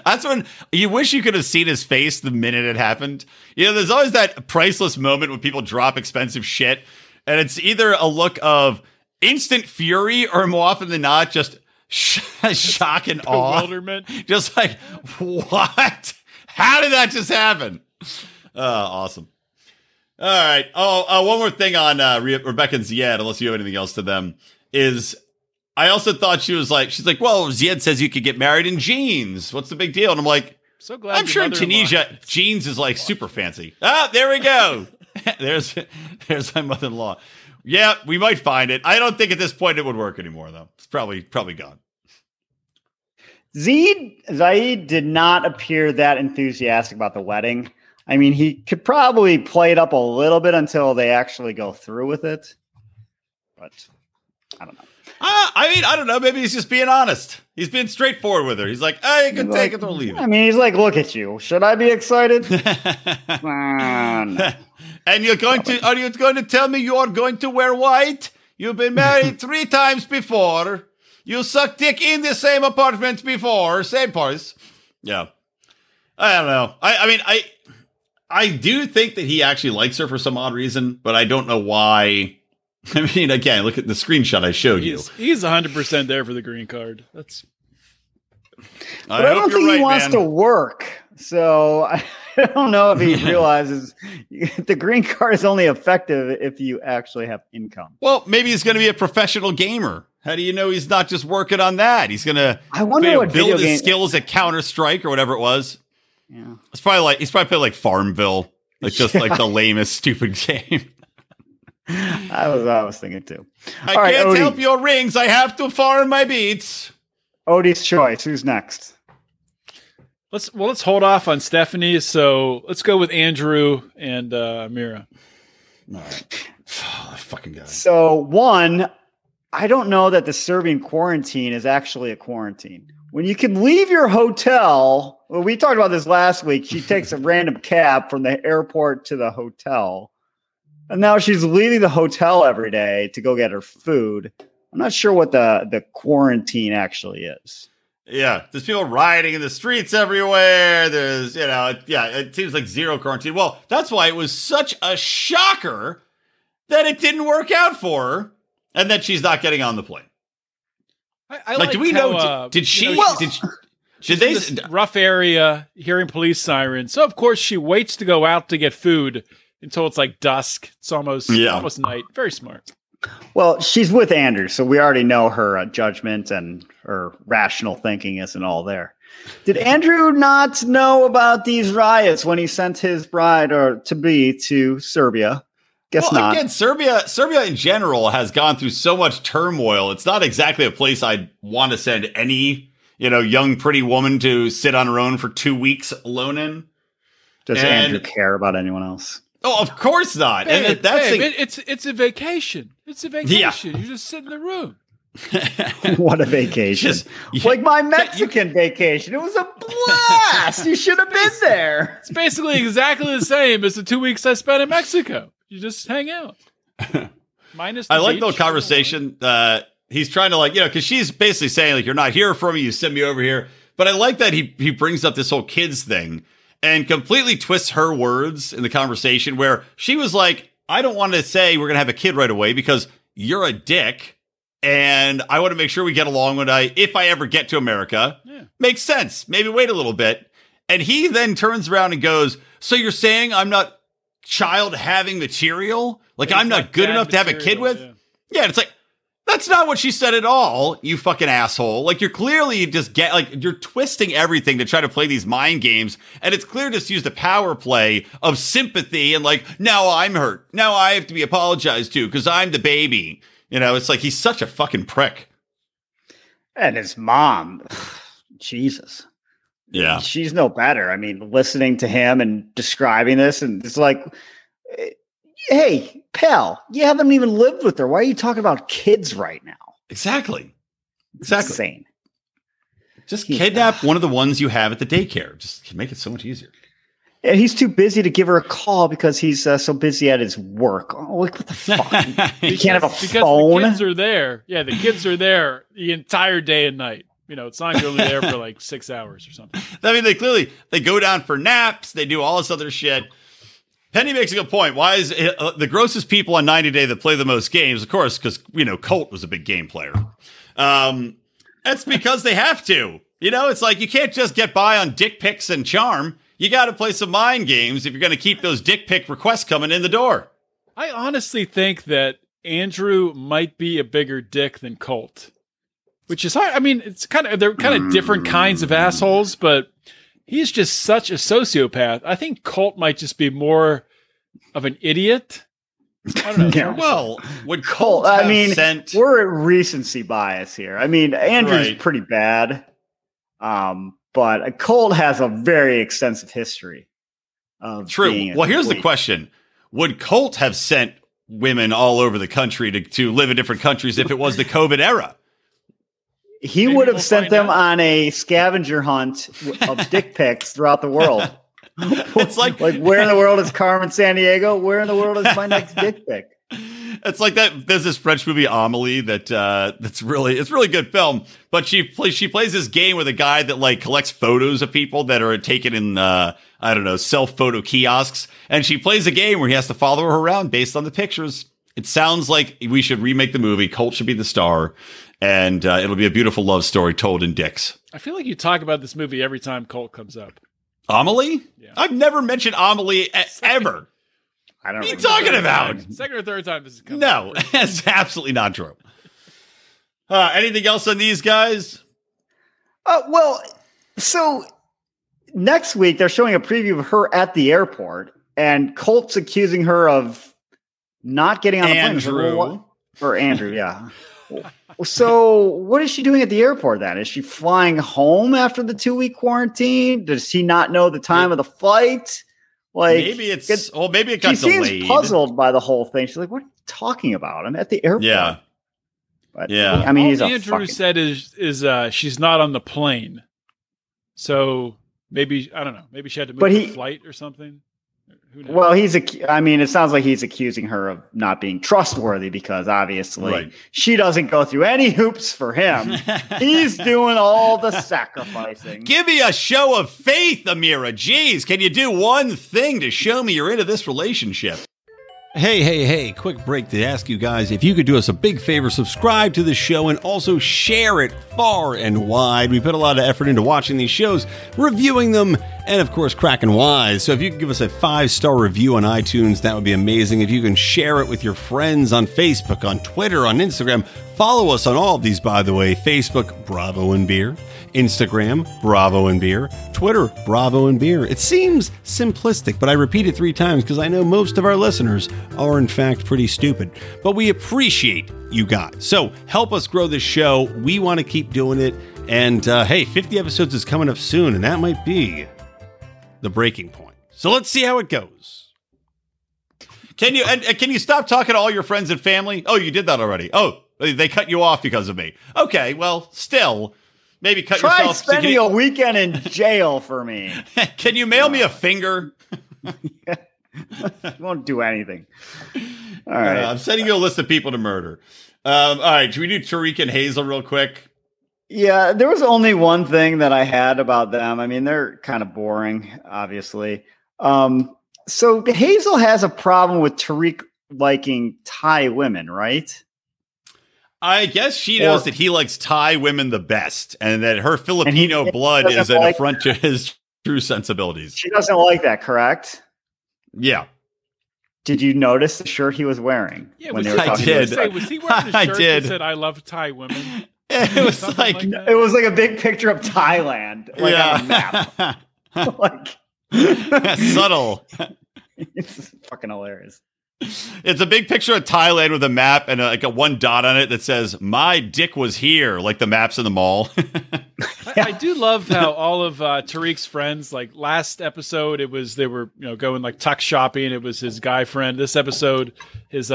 That's when you wish you could have seen his face the minute it happened. You know, there's always that priceless moment when people drop expensive shit, and it's either a look of instant fury or more often than not just shock and awe, bewilderment. Just like, what? How did that just happen? Awesome. All right. Oh, one more thing on Rebecca and Ziad, unless you have anything else to them, is I also thought she's like, well, Ziad says you could get married in jeans. What's the big deal? And I'm like, so glad. I'm sure in Tunisia, jeans is like super fancy. Ah, there we go. There's my mother-in-law. Yeah, we might find it. I don't think at this point it would work anymore, though. It's probably gone. Zaid did not appear that enthusiastic about the wedding. I mean, he could probably play it up a little bit until they actually go through with it. But I don't know. I don't know. Maybe he's just being honest. He's being straightforward with her. He's like, oh, you can take it or leave it. I mean, he's like, look at you. Should I be excited? No. And are you going to tell me you are going to wear white? You've been married 3 times before. You sucked dick in the same apartment before, same place. Yeah. I don't know. I mean, I do think that he actually likes her for some odd reason, but I don't know why. I mean, again, look at the screenshot I showed you. He's 100% there for the green card. But I don't think he wants to work. So I don't know if he realizes the green card is only effective if you actually have income. Well, maybe he's going to be a professional gamer. How do you know he's not just working on that? He's going to build his skills at Counter-Strike or whatever it was. Yeah. It's probably like he's probably played like Farmville, like just like the lamest stupid game. I was thinking too. I All can't right, help your rings. I have to farm my beats. Odie's choice. Who's next? Let's hold off on Stephanie. So let's go with Andrew and Amira. All right. Oh, fucking guy. So one. I don't know that the Serbian quarantine is actually a quarantine. When you can leave your hotel, well, we talked about this last week. She takes a random cab from the airport to the hotel. And now she's leaving the hotel every day to go get her food. I'm not sure what the quarantine actually is. Yeah. There's people rioting in the streets everywhere. There's, you know, it seems like zero quarantine. Well, that's why it was such a shocker that it didn't work out for her and that she's not getting on the plane. Do we know? Did she? You know, well, did they? This rough area, hearing police sirens. So of course she waits to go out to get food until it's like dusk. It's almost night. Very smart. Well, she's with Andrew, so we already know her judgment and her rational thinking isn't all there. Did Andrew not know about these riots when he sent his bride or to be to Serbia? Guess not. Again, Serbia in general has gone through so much turmoil. It's not exactly a place I'd want to send any, young, pretty woman to sit on her own for 2 weeks alone in. Does Andrew care about anyone else? Oh, of course not. Babe, and it's a vacation. It's a vacation. Yeah. You just sit in the room. What a vacation. My Mexican vacation. It was a blast. You should have been there. It's basically exactly the same as the 2 weeks I spent in Mexico. You just hang out. Minus the beach. The whole conversation. He's trying to because she's basically saying you're not here for me. You send me over here. But I like that he brings up this whole kids thing. And completely twists her words in the conversation where she was like, I don't want to say we're going to have a kid right away because you're a dick. And I want to make sure we get along if I ever get to America. Yeah. Makes sense. Maybe wait a little bit. And he then turns around and goes, so you're saying I'm not child having material? I'm not good enough to have a kid with? Yeah, it's like, that's not what she said at all, you fucking asshole. You're clearly just you're twisting everything to try to play these mind games. And it's clear just use the power play of sympathy and now I'm hurt. Now I have to be apologized to because I'm the baby. It's he's such a fucking prick. And his mom, Jesus. Yeah. She's no better. I mean, listening to him and describing this and it's hey, pal, you haven't even lived with her. Why are you talking about kids right now? Exactly. Insane. Just kidnap one of the ones you have at the daycare. Just make it so much easier. And he's too busy to give her a call because he's so busy at his work. Oh, what the fuck? You can't have a phone. The kids are there. Yeah, the kids are there the entire day and night. It's not really there for 6 hours or something. I mean, they go down for naps. They do all this other shit. Penny makes a good point. Why is it, the grossest people on 90 Day that play the most games? Of course, because, Colt was a big game player. That's because they have to. It's you can't just get by on dick pics and charm. You got to play some mind games if you're going to keep those dick pic requests coming in the door. I honestly think that Andrew might be a bigger dick than Colt, which is hard. I mean, they're kind of different kinds of assholes, but... He's just such a sociopath. I think Colt might just be more of an idiot. I don't know. Yeah. Well, would Colt we're at recency bias here. I mean, Andrew's pretty bad. But Colt has a very extensive history of being here's the question. Would Colt have sent women all over the country to live in different countries if it was the COVID era? He would have sent them on a scavenger hunt of dick pics throughout the world. It's where in the world is Carmen Sandiego? Where in the world is my next dick pic? It's like that. There's this French movie Amelie that's really good film. But she plays this game with a guy that collects photos of people that are taken in self photo kiosks, and she plays a game where he has to follow her around based on the pictures. It sounds like we should remake the movie. Colt should be the star. And it'll be a beautiful love story told in dicks. I feel like you talk about this movie every time Colt comes up. Amelie? Yeah. I've never mentioned Amelie ever. I don't know. What are you talking about? Second or third time this is coming. No, that's absolutely not true. Anything else on these guys? So next week they're showing a preview of her at the airport. And Colt's accusing her of not getting on the plane. Or Andrew, yeah. So what is she doing at the airport then? Is she flying home after the 2-week quarantine? Does he not know the time of the flight? Maybe it got delayed. She seems puzzled by the whole thing. She's like, what are you talking about? I'm at the airport. Yeah. But, yeah. I mean, Andrew said is she's not on the plane. So maybe, I don't know. Maybe she had to move the flight or something. Who knows? Well, it sounds like he's accusing her of not being trustworthy because obviously she doesn't go through any hoops for him. He's doing all the sacrificing. Give me a show of faith, Amira. Jeez, can you do one thing to show me you're into this relationship? Hey, quick break to ask you guys if you could do us a big favor, subscribe to the show and also share it far and wide. We put a lot of effort into watching these shows, reviewing them, and of course, cracking wise. So if you could give us a 5-star review on iTunes, that would be amazing. If you can share it with your friends on Facebook, on Twitter, on Instagram, follow us on all of these, by the way. Facebook, Bravo and Beer. Instagram, Bravo and Beer. Twitter, Bravo and Beer. It seems simplistic, but I repeat it 3 times because I know most of our listeners are, in fact, pretty stupid. But we appreciate you guys. So help us grow this show. We want to keep doing it. And hey, 50 episodes is coming up soon, and that might be the breaking point. So let's see how it goes. Can you and can you stop talking to all your friends and family? Oh, you did that already. Oh, they cut you off because of me. Okay, well, still... Maybe cut yourself. Try spending a weekend in jail for me. Can you mail me a finger? Won't do anything. All right. I'm sending you a list of people to murder. All right. Should we do Tariq and Hazel real quick? Yeah. There was only one thing that I had about them. I mean, they're kind of boring, obviously. So Hazel has a problem with Tariq liking Thai women, right? I guess she knows that he likes Thai women the best and that her Filipino blood is an affront to his true sensibilities. She doesn't like that, correct? Yeah. Did you notice the shirt he was wearing? Yeah, was he wearing a shirt that said, I love Thai women? It was like a big picture of Thailand. Like on a map. Subtle. It's fucking hilarious. It's a big picture of Thailand with a map and like a one dot on it that says, my dick was here, like the maps in the mall. I do love how all of Tariq's friends, like last episode, they were going like tuck shopping. It was his guy friend. This episode, his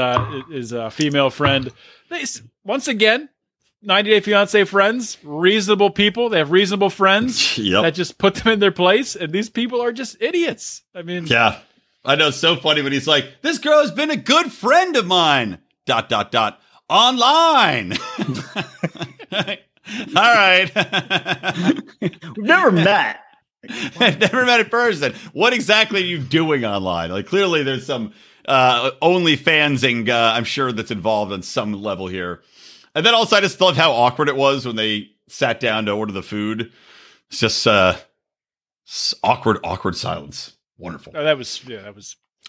female friend. They, once again, 90 Day Fiancé friends, reasonable people. They have reasonable friends that just put them in their place. And these people are just idiots. I mean, yeah. I know, it's so funny when he's like, this girl has been a good friend of mine, ... online. All right. We've never met. Never met in person. What exactly are you doing online? Like, clearly there's some OnlyFansing, I'm sure, that's involved on some level here. And then also, I just love how awkward it was when they sat down to order the food. It's just awkward silence. Wonderful. Oh, that was. Yeah.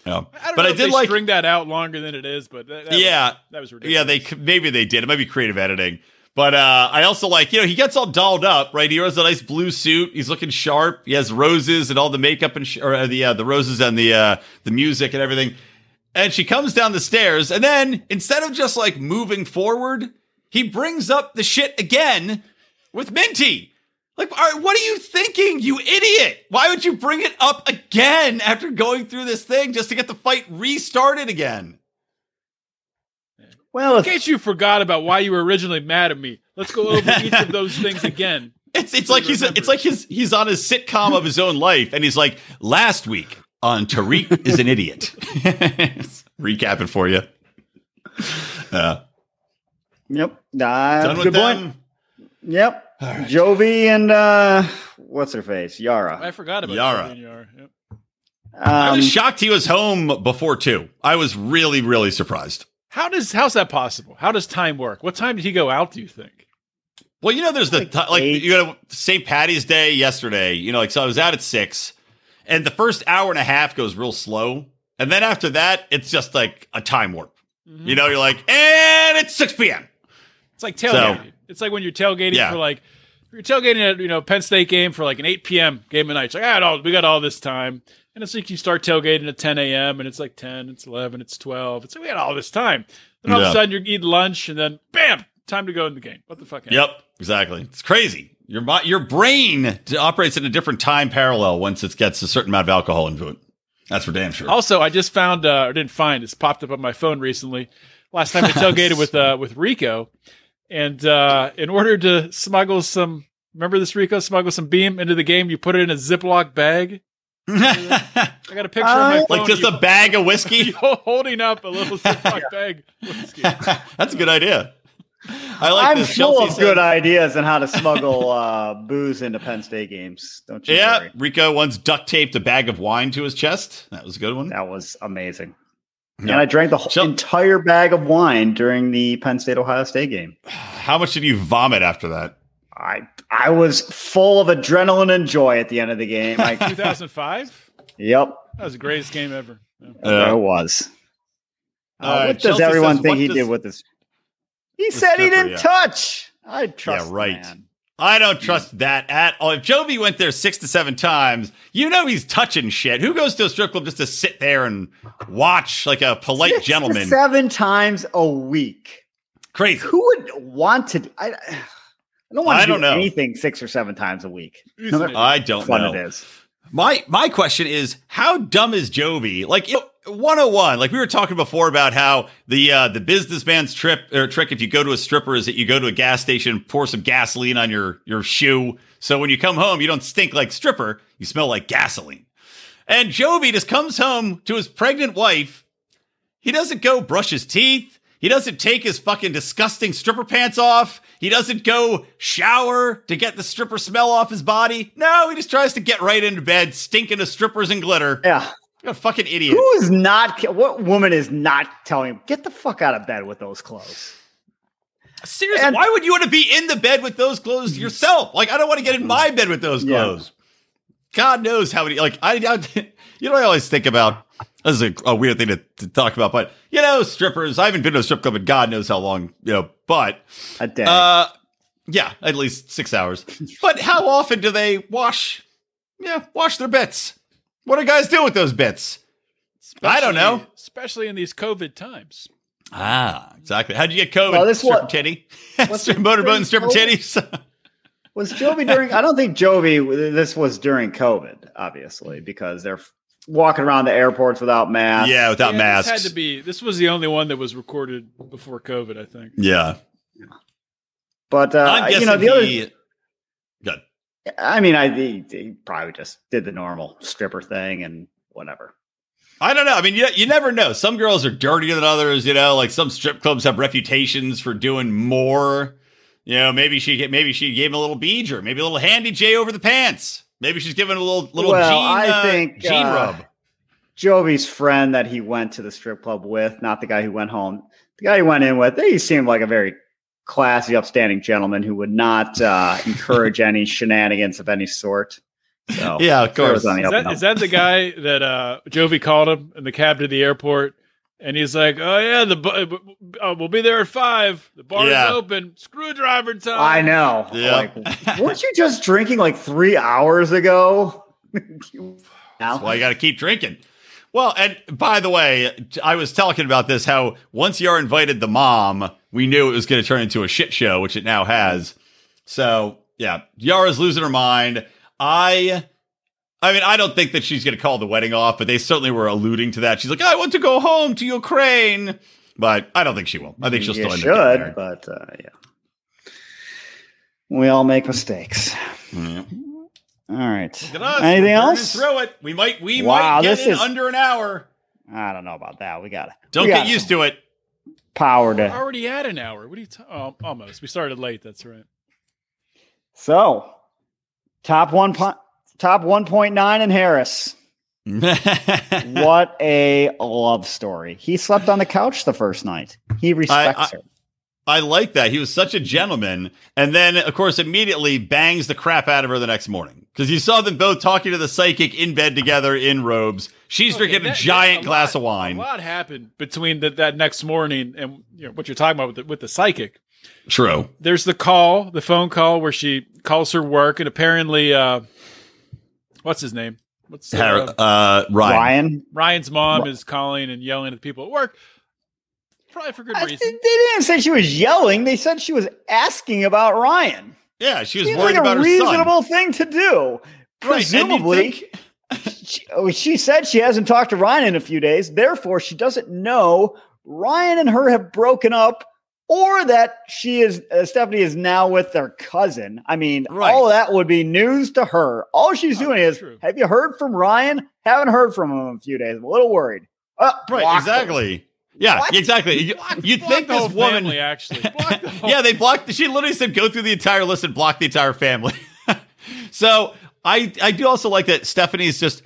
I did string that out longer than it is, but that was ridiculous. Yeah, maybe they did. It might be creative editing, but I also he gets all dolled up, right? He wears a nice blue suit. He's looking sharp. He has roses and all the makeup and the roses and the music and everything. And she comes down the stairs, and then instead of just like moving forward, he brings up the shit again with Minty. Like, all right, what are you thinking, you idiot? Why would you bring it up again after going through this thing just to get the fight restarted again? Well, in case you forgot about why you were originally mad at me, let's go over each of those things again. It's like he's on his sitcom of his own life, and he's like, last week on Tariq is an idiot. Recapping for you. Yep. Done with them. Yep. Right. Jovi and what's her face? Yara. I forgot about Yara. Jovi and Yara. Yep. I was shocked he was home before 2:00. I was really, really surprised. How's that possible? How does time work? What time did he go out, do you think? Well, there's St. Patty's Day yesterday. So I was out at 6:00, and the first hour and a half goes real slow, and then after that, it's just like a time warp. Mm-hmm. You're like, and it's 6 p.m. It's like tailgating. So, it's like when you're tailgating at Penn State game for like an 8 p.m. game of night. It's like, we got all this time. And it's like you start tailgating at 10 a.m. and it's like 10, it's 11, it's 12. It's like, we had all this time. Then all of a sudden you're eating lunch and then bam, time to go in the game. What the fuck happened? Yep, exactly. It's crazy. Your brain operates in a different time parallel once it gets a certain amount of alcohol into it. That's for damn sure. Also, I just found, or didn't find, it's popped up on my phone recently. Last time I tailgated with Rico. And in order to smuggle some, smuggle some beam into the game, you put it in a Ziploc bag. I got a picture of my phone. Like just a bag of whiskey? Holding up a little Ziploc bag whiskey. That's a good idea. I'm full of good ideas on how to smuggle booze into Penn State games. Don't you worry. Rico once duct taped a bag of wine to his chest. That was a good one. That was amazing. No. And I drank the entire bag of wine during the Penn State Ohio State game. How much did you vomit after that? I was full of adrenaline and joy at the end of the game. 2005? Yep. That was the greatest game ever. Yeah. It was. What does Chelsea everyone says, think he did with this? He said he didn't touch. I trust that. Yeah, right. Man. I don't trust that at all. If Jovi went there 6 to 7 times, you know he's touching shit. Who goes to a strip club just to sit there and watch like a polite gentleman? 7 times a week. Crazy. Who would want to... I don't want to do anything 6 or 7 times a week. No, I don't know. It is. My question is, how dumb is Jovi? Like, 101, like we were talking before about how the businessman's trick if you go to a stripper is that you go to a gas station, pour some gasoline on your shoe. So when you come home, you don't stink like stripper. You smell like gasoline. And Jovi just comes home to his pregnant wife. He doesn't go brush his teeth. He doesn't take his fucking disgusting stripper pants off. He doesn't go shower to get the stripper smell off his body. No, he just tries to get right into bed, stinking of strippers and glitter. Yeah. You're a fucking idiot. What woman is not telling him, get the fuck out of bed with those clothes? Seriously, why would you want to be in the bed with those clothes yourself? Like, I don't want to get in my bed with those clothes. God knows how many, like, you know, I always think about, this is a weird thing to talk about, but, you know, strippers, I haven't been to a strip club in God knows how long, you know, but a day. Yeah, at least 6 hours. But how often do they wash their bits? What do guys do with those bits? I don't know. Especially in these COVID times. Ah, exactly. How'd you get COVID? Well, stripper titty. Motorboat and stripper titties. Was Jovi during, I don't think Jovi, this was during COVID, obviously, because they're walking around the airports without masks. Yeah, without masks. This was the only one that was recorded before COVID, I think. Yeah. But, you know, Good. I mean, he probably just did the normal stripper thing and whatever. I don't know. I mean, you never know. Some girls are dirtier than others, you know, like some strip clubs have reputations for doing more. You know, maybe she gave him a little beej or maybe a little handy J over the pants. Maybe she's giving a little jean rub. Jovi's friend that he went to the strip club with, not the guy who went home, the guy he went in with, he seemed like a very classy, upstanding gentleman who would not encourage any shenanigans of any sort. So, yeah, of course. Is that the guy that Jovi called him in the cab to the airport? And he's like, "Oh yeah, we'll be there at 5. The bar is open. Screwdriver time." I know. Yeah. Like, weren't you just drinking like 3 hours ago? That's why you got to keep drinking. Well, and by the way, I was talking about this, how once Yar invited the mom, we knew it was going to turn into a shit show, which it now has. So, yeah, Yara's losing her mind. I mean, I don't think that she's going to call the wedding off, but they certainly were alluding to that. She's like, I want to go home to Ukraine. But I don't think she will. I think she'll still end up getting married. But, yeah. We all make mistakes. Yeah. All right. Anything else? Throw it. We might get in under an hour. I don't know about that. Don't get used to it. Powered it. We're already at an hour. What are you almost. We started late. That's right. So, top 1.9 in Harris. What a love story. He slept on the couch the first night. He respects her. I like that. He was such a gentleman. And then, of course, immediately bangs the crap out of her the next morning. Because you saw them both talking to the psychic in bed together in robes. She's drinking a giant glass of wine. A lot happened between that next morning and what you're talking about with the psychic. True. There's the phone call where she calls her work. And apparently, what's his name? Ryan. Ryan's mom is calling and yelling at people at work. Probably for good reason. They didn't say she was yelling. They said she was asking about Ryan. Yeah, she was worried about her son. Seems like a reasonable thing to do. Presumably, right, she said she hasn't talked to Ryan in a few days. Therefore, she doesn't know Ryan and her have broken up or that Stephanie is now with their cousin. I mean, all that would be news to her. All she's doing is, have you heard from Ryan? Haven't heard from him in a few days. I'm a little worried. Right, exactly. Him. Yeah, what? Exactly. You'd think this woman family, actually. They blocked. She literally said, "Go through the entire list and block the entire family." So I do also like that Stephanie's just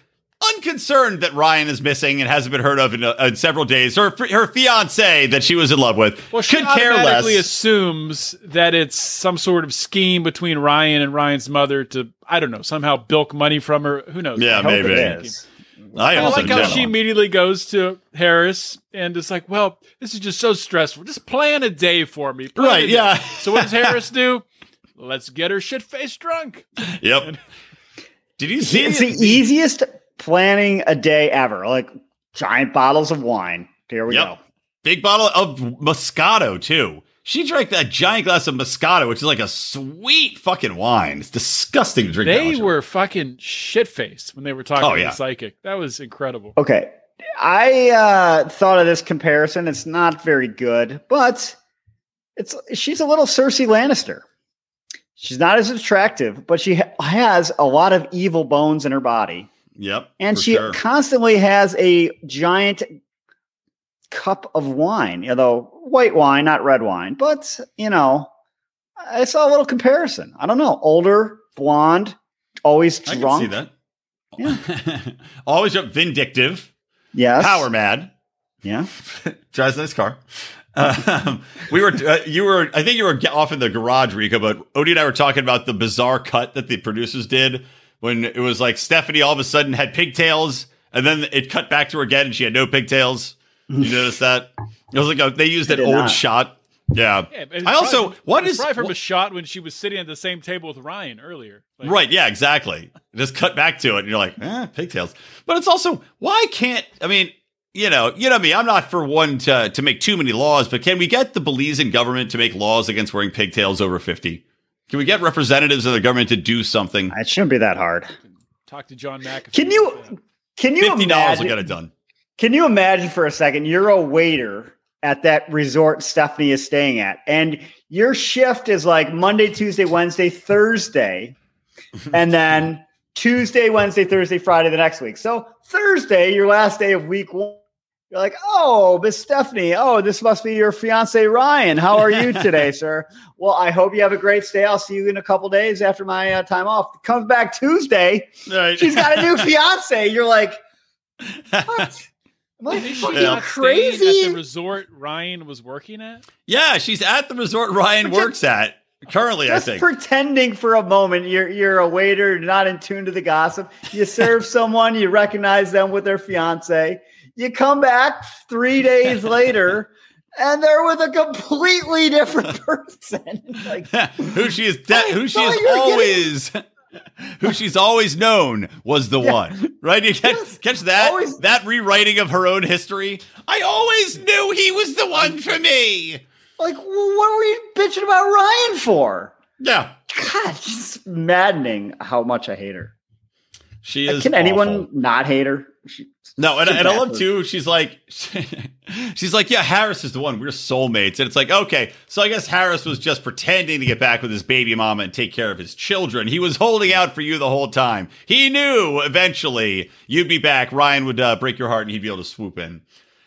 unconcerned that Ryan is missing and hasn't been heard of in several days. Her fiance that she was in love with could care less. She automatically assumes that it's some sort of scheme between Ryan and Ryan's mother to, I don't know, somehow bilk money from her. Who knows? Yeah, maybe. It is. I like how she immediately goes to Harris and is like, well, this is just so stressful. Just plan a day for me. Right, yeah. So what does Harris do? Let's get her shit-faced drunk. Yep. Did you see it's the easiest planning a day ever. Like giant bottles of wine. Here we go. Big bottle of Moscato, too. She drank that giant glass of Moscato, which is like a sweet fucking wine. It's disgusting to drink. They were fucking shit-faced when they were talking to the psychic. That was incredible. Okay. I thought of this comparison. It's not very good, but she's a little Cersei Lannister. She's not as attractive, but she has a lot of evil bones in her body. Yep. And she constantly has a giant cup of wine, although white wine, not red wine. But, you know, I saw a little comparison. I don't know. Older, blonde, always drunk. I can see that. Yeah. Always vindictive. Yes. Power mad. Yeah. Drives a nice car. I think you were off in the garage, Rico, but Odie and I were talking about the bizarre cut that the producers did when it was like Stephanie all of a sudden had pigtails and then it cut back to her again and she had no pigtails. You notice that? It was like they used an old shot. Yeah. Probably from a shot when she was sitting at the same table with Ryan earlier. Like, right. Yeah, exactly. Just cut back to it. And you're like, pigtails. But it's also, you know me, I'm not for one to make too many laws, but can we get the Belizean government to make laws against wearing pigtails over 50? Can we get representatives of the government to do something? It shouldn't be that hard. Talk to John McAfee. Can you $50 imagine, will get it done. Can you imagine for a second, you're a waiter at that resort Stephanie is staying at, and your shift is like Monday, Tuesday, Wednesday, Thursday, and then Tuesday, Wednesday, Thursday, Friday the next week. So Thursday, your last day of week one. You're like, oh, Miss Stephanie. Oh, this must be your fiance, Ryan. How are you today, sir? Well, I hope you have a great stay. I'll see you in a couple days after my time off. Comes back Tuesday. Right. She's got a new fiance. You're like, what? Am I fucking crazy? At the resort Ryan was working at? Yeah, she's at the resort Ryan works at. Currently, I think. Just pretending for a moment you're a waiter, not in tune to the gossip. You serve someone, you recognize them with their fiance. You come back 3 days later, and they're with a completely different person. Like, who she's always known was the one, right? You catch that? That rewriting of her own history. I always knew he was the one for me. Like, what were you bitching about Ryan for? Yeah. God, she's maddening how much I hate her. She is. Can anyone not hate her? And I love too. She's like, yeah, Harris is the one. We're soulmates. And it's like, okay, so I guess Harris was just pretending to get back with his baby mama and take care of his children. He was holding out for you the whole time. He knew eventually you'd be back. Ryan would break your heart and he'd be able to swoop in.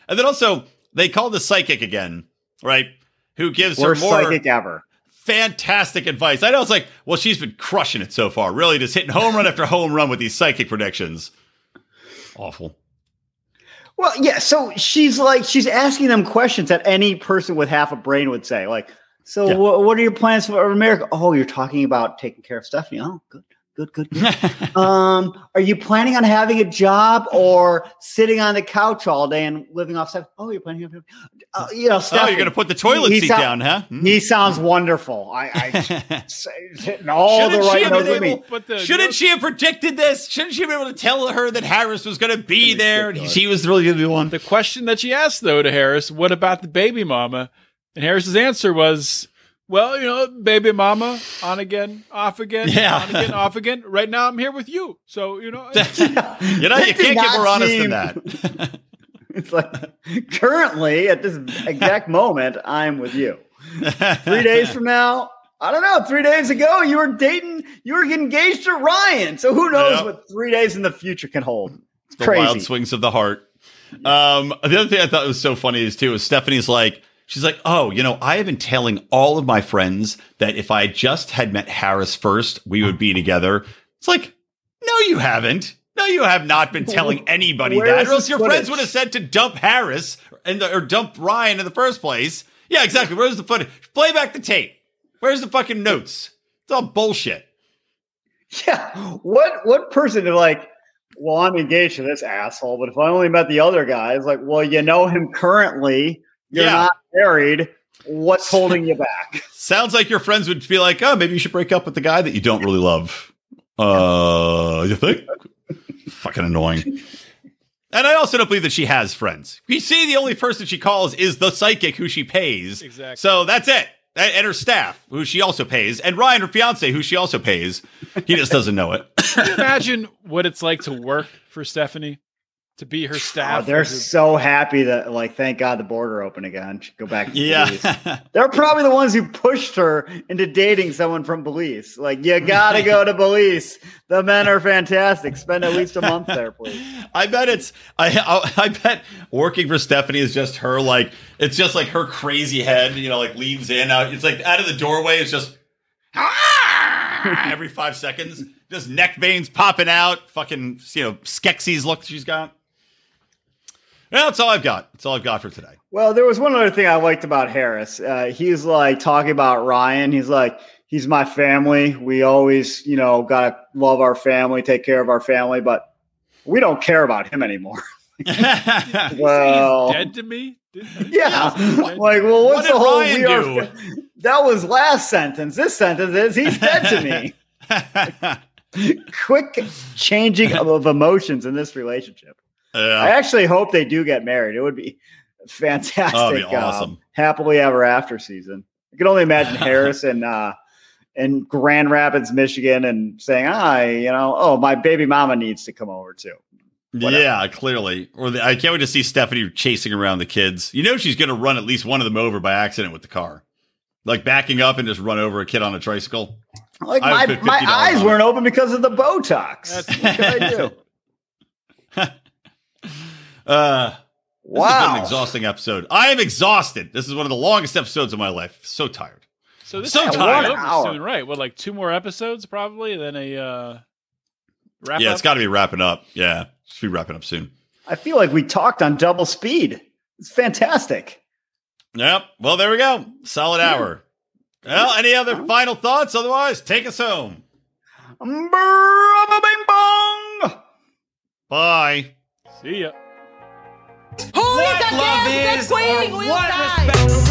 And then also they call the psychic again, right? Who gives her more psychic ever. Fantastic advice. I know it's like, well, she's been crushing it so far. Really just hitting home run after home run with these psychic predictions. Awful. Well, yeah. So she's asking them questions that any person with half a brain would say. Like, so what are your plans for America? Oh, you're talking about taking care of Stephanie. Oh, good. Are you planning on having a job or sitting on the couch all day and living off stuff? Oh, you're planning on Stephanie, you're going to put the toilet seat down, huh? Mm-hmm. He sounds wonderful. I hitting all the right notes with me. Shouldn't she have predicted this? Shouldn't she have been able to tell her that Harris was going to be there? She was really going to be one. The question that she asked, though, to Harris, what about the baby mama? And Harris's answer was, well, you know, baby mama, on again, off again, on again, off again. Right now I'm here with you. So, you know. You can't get more honest than that. It's like, currently, at this exact moment, I'm with you. 3 days from now, I don't know, 3 days ago, you were engaged to Ryan. So who knows what 3 days in the future can hold. It's crazy. Wild swings of the heart. The other thing I thought was so funny is Stephanie's like, she's like, oh, you know, I have been telling all of my friends that if I just had met Harris first, we would be together. It's like, no, you haven't. No, you have not been telling anybody that, or else your friends would have said to dump Harris or dump Ryan in the first place. Yeah, exactly. Where's the footage? Play back the tape. Where's the fucking notes? It's all bullshit. Yeah. What person to like, well, I'm engaged to this asshole, but if I only met the other guy, it's like, well, you know him currently. You're not married. What's holding you back? Sounds like your friends would be like, oh, maybe you should break up with the guy that you don't really love. You think? Fucking annoying. And I also don't believe that she has friends. You see, the only person she calls is the psychic who she pays. Exactly. So that's it. And her staff, who she also pays. And Ryan, her fiance, who she also pays. He just doesn't know it. Can you imagine what it's like to work for Stephanie? To be her staff. Oh, they're so happy that, like, thank God the border opened again. She'd go back to Belize. They're probably the ones who pushed her into dating someone from Belize. Like, you gotta go to Belize. The men are fantastic. Spend at least a month there, please. I bet it's I bet working for Stephanie is just her, like, it's just like her crazy head, you know, like leans in out. It's like out of the doorway, it's just every 5 seconds. Just neck veins popping out, fucking, you know, Skeksis look she's got. Well, that's all I've got. That's all I've got for today. Well, there was one other thing I liked about Harris. He's like talking about Ryan. He's like, he's my family. We always, you know, got to love our family, take care of our family, but we don't care about him anymore. Well, he's dead to me? Yeah. Like, well, what's the whole Ryan do? That was last sentence. This sentence is, he's dead to me. Quick changing of emotions in this relationship. I actually hope they do get married. It would be fantastic. That'd be awesome. Happily ever after season. You can only imagine Harris in Grand Rapids, Michigan, and saying, my baby mama needs to come over too. Whatever. Yeah, clearly. Or I can't wait to see Stephanie chasing around the kids. You know, she's going to run at least one of them over by accident with the car, like backing up and just run over a kid on a tricycle. Like my eyes weren't open because of the Botox. That's what can I do? Wow. This has been an exhausting episode. I am exhausted. This is one of the longest episodes of my life. So tired. So this is over soon, right? Well, like two more episodes probably, then a wrap up? It's got to be wrapping up. Yeah, should be wrapping up soon. I feel like we talked on double speed. It's fantastic. Yep. Well, there we go. Solid hour. Well, any other final thoughts? Otherwise, take us home. Bing-bong! Bye. See ya. Who is the damn big queen? We'll die.